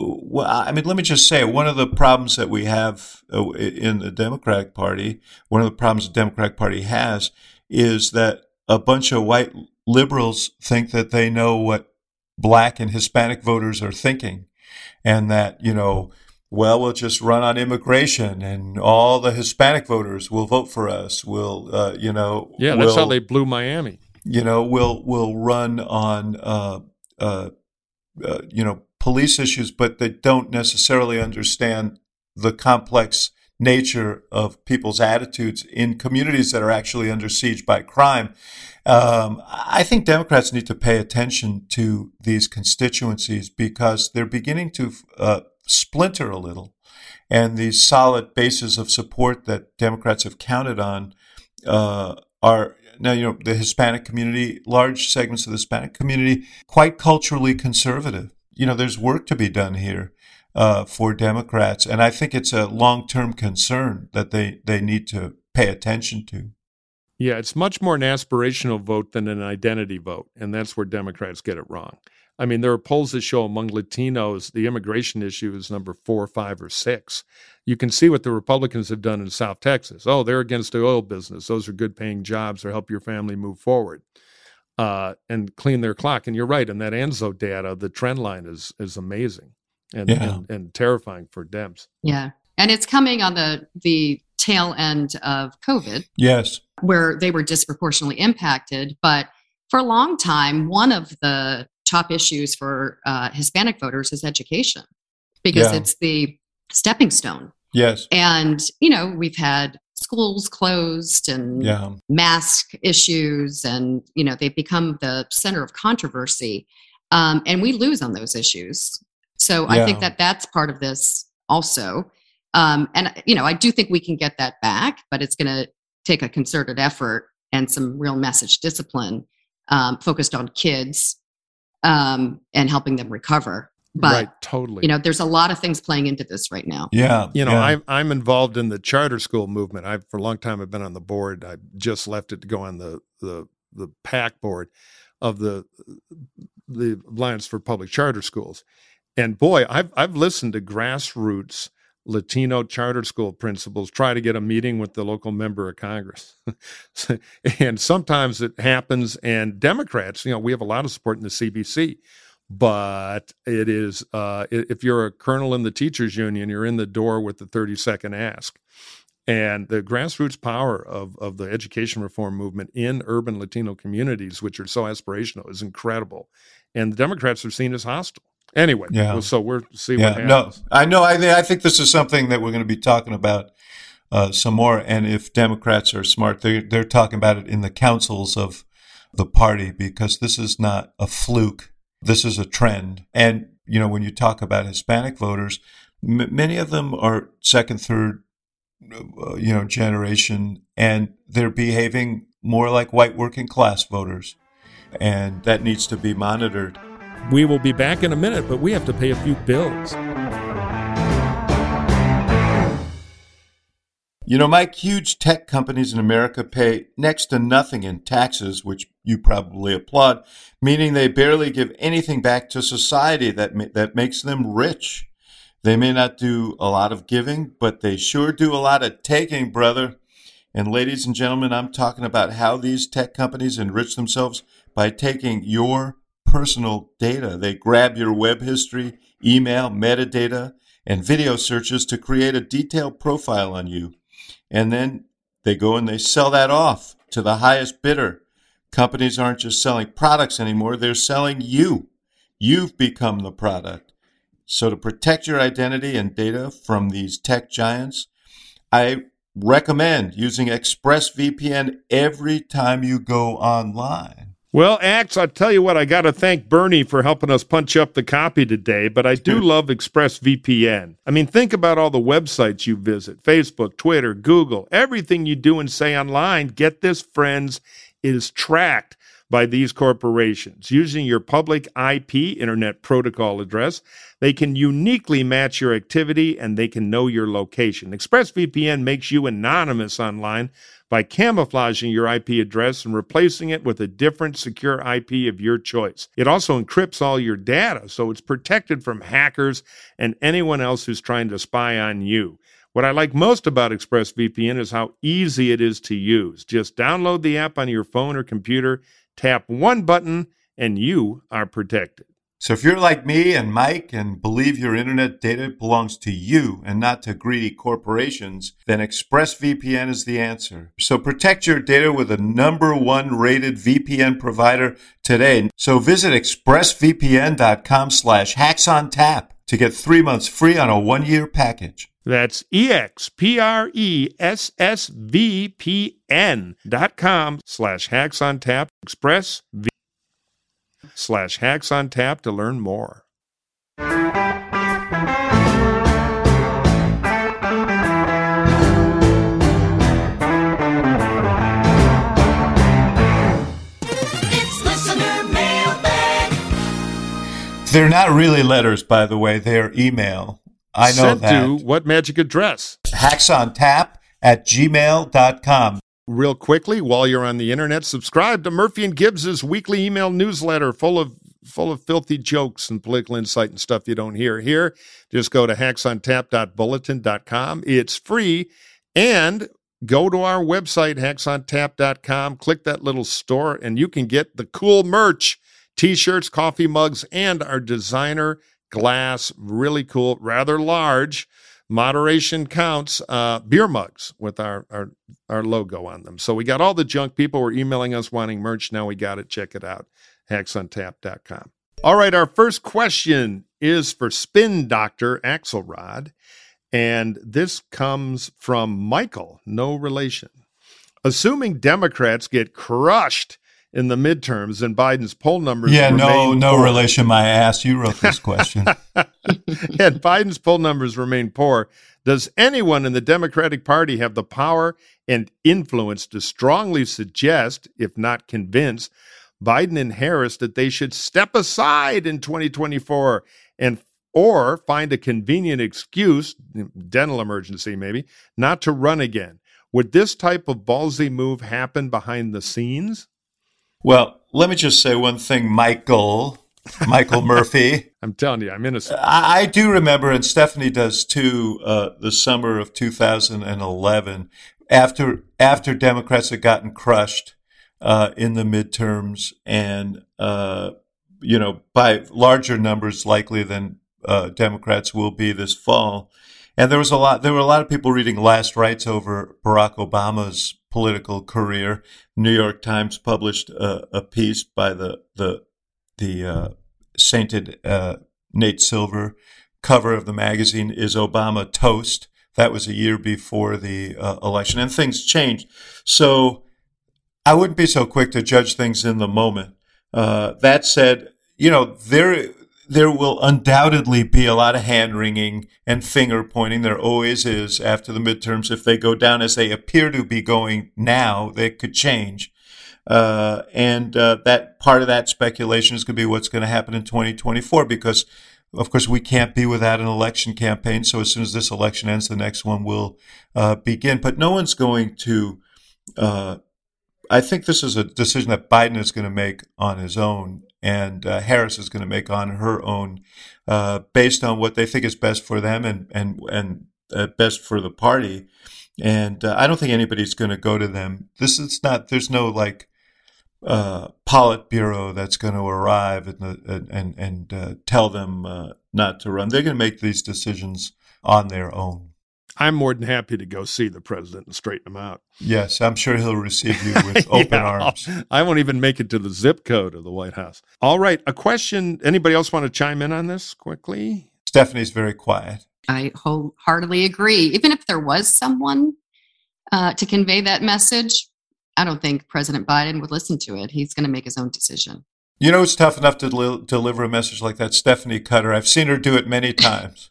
well, I mean, let me just say, one of the problems that we have in the Democratic Party, one of the problems the Democratic Party has is that a bunch of white liberals think that they know what black and Hispanic voters are thinking, and that, you know, well, we'll just run on immigration, and all the Hispanic voters will vote for us. We'll, uh, you know, yeah, that's we'll, how they blew Miami. You know, we'll we'll run on uh, uh, uh, you know, police issues, but they don't necessarily understand the complex nature of people's attitudes in communities that are actually under siege by crime. Um, I think Democrats need to pay attention to these constituencies because they're beginning to uh, splinter a little, and the solid bases of support that Democrats have counted on uh, are. Now, you know, the Hispanic community, large segments of the Hispanic community, quite culturally conservative. You know, there's work to be done here uh, for Democrats. And I think it's a long-term concern that they, they need to pay attention to. Yeah, it's much more an aspirational vote than an identity vote. And that's where Democrats get it wrong. I mean, there are polls that show among Latinos, the immigration issue is number four, five, or six. You can see what the Republicans have done in South Texas. Oh, they're against the oil business. Those are good-paying jobs or help your family move forward uh, and clean their clock. And you're right. In that Anzo data, the trend line is is amazing and, yeah. and, and terrifying for Dems. Yeah. And it's coming on the the tail end of COVID. Yes. Where they were disproportionately impacted. But for a long time, one of the top issues for uh, Hispanic voters is education, because yeah. it's the stepping stone. Yes. And, you know, we've had schools closed and yeah. mask issues, and, you know, they've become the center of controversy. Um, and we lose on those issues. So yeah. I think that that's part of this also. Um, and, you know, I do think we can get that back, but it's going to take a concerted effort and some real message discipline um, focused on kids. Um, and helping them recover. But, right, totally. You know, there's a lot of things playing into this right now. Yeah. You know, yeah. I'm, I'm involved in the charter school movement. I've, for a long time, I've been on the board. I just left it to go on the, the, the PAC board of the, the Alliance for Public Charter Schools. And boy, I've I've listened to grassroots Latino charter school principals try to get a meeting with the local member of Congress. And sometimes it happens, and Democrats, you know, we have a lot of support in the C B C, but it is, uh, if you're a colonel in the teachers union, you're in the door with the thirty second ask. And the grassroots power of, of the education reform movement in urban Latino communities, which are so aspirational, is incredible. And the Democrats are seen as hostile. Anyway, yeah. well, so we'll see yeah. what happens. No, I know. I, th- I think this is something that we're going to be talking about uh, some more. And if Democrats are smart, they're, they're talking about it in the councils of the party, because this is not a fluke. This is a trend. And, you know, when you talk about Hispanic voters, m- many of them are second, third, uh, you know, generation, and they're behaving more like white working class voters. And that needs to be monitored. We will be back in a minute, but we have to pay a few bills. You know, Mike, huge tech companies in America pay next to nothing in taxes, which you probably applaud, meaning they barely give anything back to society that ma- that makes them rich. They may not do a lot of giving, but they sure do a lot of taking, brother. And ladies and gentlemen, I'm talking about how these tech companies enrich themselves by taking your personal data. They grab your web history, email, metadata, and video searches to create a detailed profile on you. And then they go and they sell that off to the highest bidder. Companies aren't just selling products anymore. They're selling you. You've become the product. So to protect your identity and data from these tech giants, I recommend using ExpressVPN every time you go online. Well, Ax, I tell you what, I got to thank Bernie for helping us punch up the copy today, but I do love ExpressVPN. I mean, think about all the websites you visit, Facebook, Twitter, Google, everything you do and say online. Get this, friends, is tracked by these corporations. Using your public I P, Internet Protocol address, they can uniquely match your activity and they can know your location. ExpressVPN makes you anonymous online by camouflaging your I P address and replacing it with a different secure I P of your choice. It also encrypts all your data, so it's protected from hackers and anyone else who's trying to spy on you. What I like most about ExpressVPN is how easy it is to use. Just download the app on your phone or computer, tap one button, and you are protected. So if you're like me and Mike and believe your internet data belongs to you and not to greedy corporations, then ExpressVPN is the answer. So protect your data with a number one rated V P N provider today. So visit expressvpn.com slash hacks on tap to get three months free on a one-year package. That's E-X-P-R-E-S-S-V-P-N dot com slash hacks on tap. ExpressVPN. slash hacks on tap to learn more. It's listener mailbag. They're not really letters, by the way. They're email. I know Sent that. Sent to what magic address? Hacksontap at gmail dot com. Real quickly, while you're on the internet, subscribe to Murphy and Gibbs's weekly email newsletter full of full of filthy jokes and political insight and stuff you don't hear here. Just go to hacks on tap dot bulletin dot com. It's free. And go to our website, hacks on tap dot com. Click that little store, and you can get the cool merch, T-shirts, coffee mugs, and our designer glass, really cool, rather large, moderation counts, uh, beer mugs with our, our our logo on them. So we got all the junk. People were emailing us wanting merch. Now we got it. Check it out. hacks on tap dot com. All right, our first question is for Spin Doctor Axelrod, and this comes from Michael, no relation. Assuming Democrats get crushed in the midterms and Biden's poll numbers. Yeah, no, no poor. relation, my ass. You wrote this question. And Biden's poll numbers remain poor. Does anyone in the Democratic Party have the power and influence to strongly suggest, if not convince, Biden and Harris that they should step aside in twenty twenty-four and or find a convenient excuse, dental emergency maybe, not to run again? Would this type of ballsy move happen behind the scenes? Well, let me just say one thing, Michael. Michael Murphy. I'm telling you, I'm innocent. I, I do remember, and Stephanie does too, uh, the summer of two thousand eleven, after after Democrats had gotten crushed uh, in the midterms and, uh, you know, by larger numbers likely than uh, Democrats will be this fall. And there was a lot, there were a lot of people reading last rights over Barack Obama's political career. New York Times published uh, a piece by the, the, the, uh, sainted, uh, Nate Silver. Cover of the magazine is Obama toast. That was a year before the uh, election, and things changed. So I wouldn't be so quick to judge things in the moment. Uh, that said, you know, there, There will undoubtedly be a lot of hand-wringing and finger-pointing. There always is after the midterms. If they go down as they appear to be going now, they could change. Uh, and uh, that part of that speculation is going to be what's going to happen in twenty twenty-four because, of course, we can't be without an election campaign. So as soon as this election ends, the next one will uh, begin. But no one's going to uh, – I think this is a decision that Biden is going to make on his own. And uh, Harris is going to make on her own uh, based on what they think is best for them and and, and uh, best for the party. And uh, I don't think anybody's going to go to them. This is not, there's no like uh, Politburo that's going to arrive and and, and uh, tell them uh, not to run. They're going to make these decisions on their own. I'm more than happy to go see the president and straighten him out. Yes, I'm sure he'll receive you with open yeah, arms. I won't even make it to the zip code of the White House. All right, a question. Anybody else want to chime in on this quickly? Stephanie's very quiet. I wholeheartedly agree. Even if there was someone uh, to convey that message, I don't think President Biden would listen to it. He's going to make his own decision. You know, it's tough enough to del- deliver a message like that. Stephanie Cutter, I've seen her do it many times.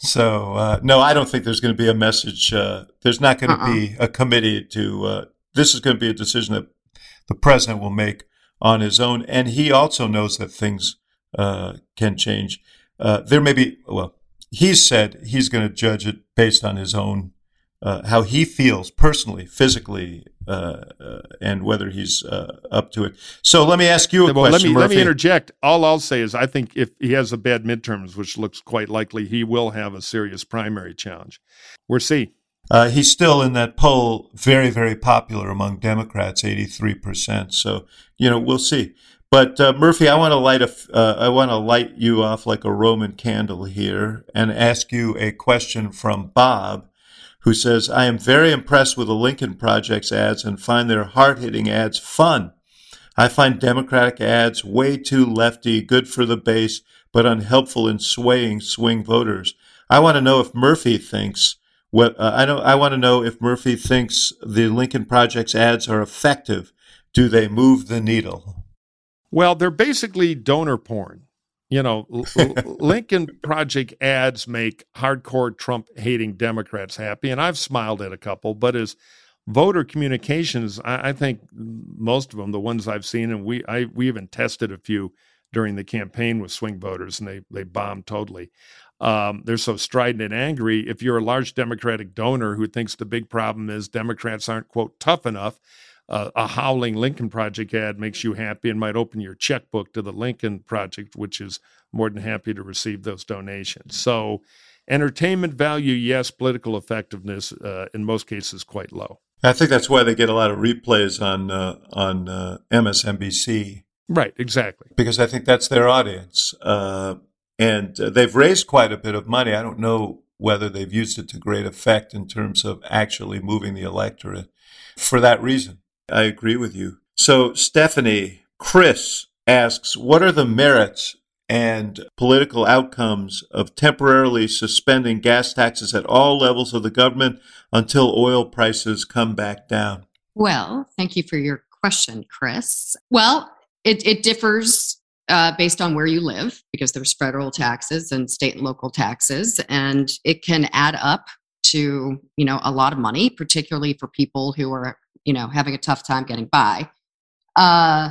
So, uh, no, I don't think there's going to be a message. Uh, there's not going to uh-uh. be a committee to uh, – this is going to be a decision that the president will make on his own. And he also knows that things uh, can change. Uh, there may be – well, he said he's going to judge it based on his own uh, – how he feels personally, physically, uh, uh, and whether he's uh, up to it. So let me ask you a well, question, let me, Murphy. Let me interject. All I'll say is I think if he has a bad midterms, which looks quite likely, he will have a serious primary challenge. We'll see. Uh, he's still in that poll, very, very popular among Democrats, eighty-three percent. So, you know, we'll see. But uh, Murphy, I want to light a, uh, I want to light you off like a Roman candle here and ask you a question from Bob, who says, I am very impressed with the Lincoln Project's ads and find their hard-hitting ads fun. I find Democratic ads way too lefty, good for the base, but unhelpful in swaying swing voters. I want to know if Murphy thinks what uh, I don't. I want to know if Murphy thinks the Lincoln Project's ads are effective. Do they move the needle? Well, they're basically donor porn. You know, Lincoln Project ads make hardcore Trump-hating Democrats happy, and I've smiled at a couple, but as voter communications, I, I think most of them, the ones I've seen, and we I, we even tested a few during the campaign with swing voters, and they, they bombed totally. Um, they're so strident and angry. If you're a large Democratic donor who thinks the big problem is Democrats aren't, quote, tough enough, Uh, a howling Lincoln Project ad makes you happy and might open your checkbook to the Lincoln Project, which is more than happy to receive those donations. So entertainment value, yes, political effectiveness uh, in most cases quite low. I think that's why they get a lot of replays on uh, on uh, M S N B C. Right, exactly. Because I think that's their audience. Uh, and uh, they've raised quite a bit of money. I don't know whether they've used it to great effect in terms of actually moving the electorate for that reason. I agree with you. So, Stephanie, Chris asks, what are the merits and political outcomes of temporarily suspending gas taxes at all levels of the government until oil prices come back down? Well, thank you for your question, Chris. Well, it, it differs uh, based on where you live because there's federal taxes and state and local taxes, and it can add up to, you know, a lot of money, particularly for people who are you know, having a tough time getting by. Uh,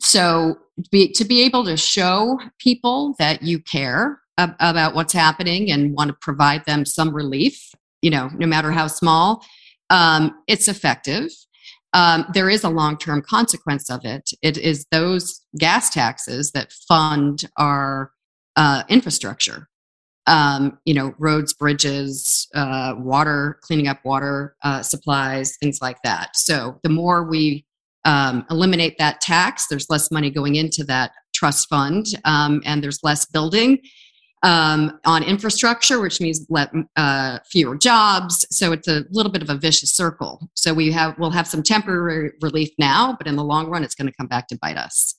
so be, to be able to show people that you care ab- about what's happening and want to provide them some relief, you know, no matter how small, um, it's effective. um, there is a long-term consequence of it. It is those gas taxes that fund our uh, infrastructure, um, you know, roads, bridges, uh, water, cleaning up water uh, supplies, things like that. So the more we um, eliminate that tax, there's less money going into that trust fund, um, and there's less building Um, on infrastructure, which means let, uh, fewer jobs. So it's a little bit of a vicious circle. So we have, we'll have some temporary relief now, but in the long run, it's going to come back to bite us.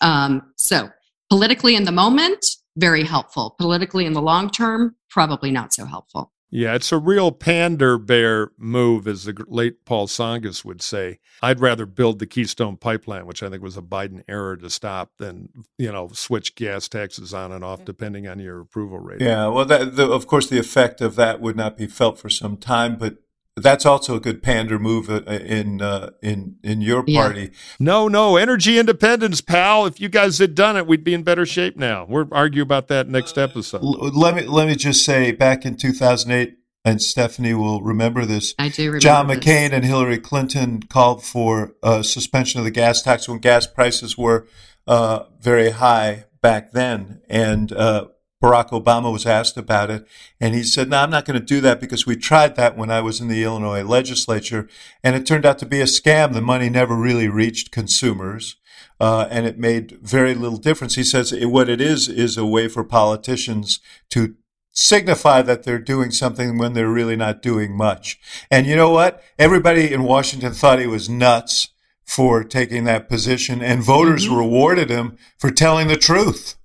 Um, so politically in the moment, very helpful. Politically in the long term, probably not so helpful. Yeah, it's a real pander bear move, as the late Paul Tsongas would say. I'd rather build the Keystone Pipeline, which I think was a Biden error to stop, than, you know, switch gas taxes on and off depending on your approval rate. Yeah, well, that, the, of course, the effect of that would not be felt for some time, but that's also a good pander move in uh, in in your party. Yeah. No, no, energy independence, pal. If you guys had done it, we'd be in better shape now. We'll argue about that next episode. Uh, l- let me let me just say, back in two thousand eight, and Stephanie will remember this. I do remember John McCain this. And Hillary Clinton called for a suspension of the gas tax when gas prices were uh, very high back then, and uh, Barack Obama was asked about it, and he said, no, I'm not going to do that because we tried that when I was in the Illinois legislature, and it turned out to be a scam. The money never really reached consumers, uh, and it made very little difference. He says it, what it is is a way for politicians to signify that they're doing something when they're really not doing much. And you know what? Everybody in Washington thought he was nuts for taking that position, and voters mm-hmm. rewarded him for telling the truth.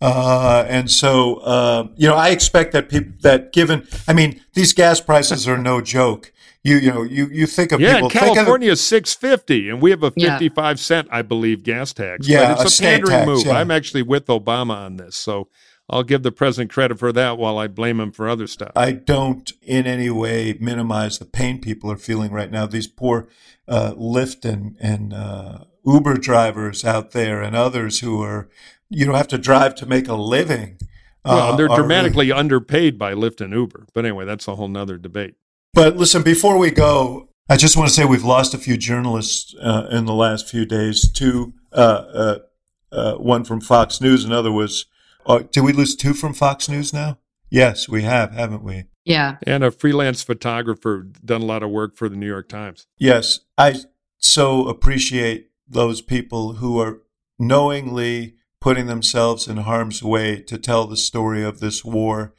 Uh, and so, uh, you know, I expect that people that given, I mean, these gas prices are no joke. You, you know, you, you think of yeah, people. Yeah, California is six fifty, and we have a fifty-five yeah. cent, I believe, gas tax. Yeah, but it's a, a pandering tax, move. Yeah. I'm actually with Obama on this, so I'll give the president credit for that while I blame him for other stuff. I don't in any way minimize the pain people are feeling right now. These poor uh, Lyft and, and uh, Uber drivers out there and others who are, you don't have to drive to make a living. Well, uh, they're dramatically really... underpaid by Lyft and Uber. But anyway, that's a whole nother debate. But listen, before we go, I just want to say we've lost a few journalists uh, in the last few days. Two, uh, uh, uh, one from Fox News, another was, uh, did we lose two from Fox News now? Yes, we have, haven't we? Yeah. And a freelance photographer, done a lot of work for the New York Times. Yes. I so appreciate those people who are knowingly putting themselves in harm's way to tell the story of this war.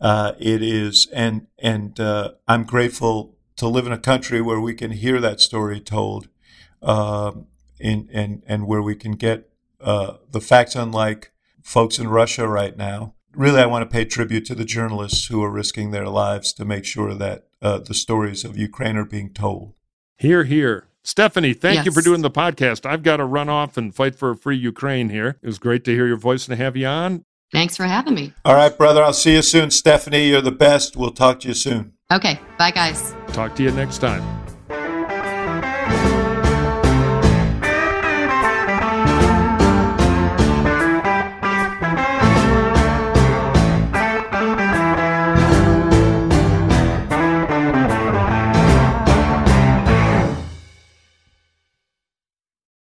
Uh, it is, and and uh, I'm grateful to live in a country where we can hear that story told, uh, in, and, and where we can get uh, the facts, unlike folks in Russia right now. Really, I want to pay tribute to the journalists who are risking their lives to make sure that uh, the stories of Ukraine are being told. Hear, hear. Stephanie, thank yes. you for doing the podcast. I've got to run off and fight for a free Ukraine here. It was great to hear your voice and to have you on. Thanks for having me. All right, brother. I'll see you soon. Stephanie, you're the best. We'll talk to you soon. Okay. Bye, guys. Talk to you next time.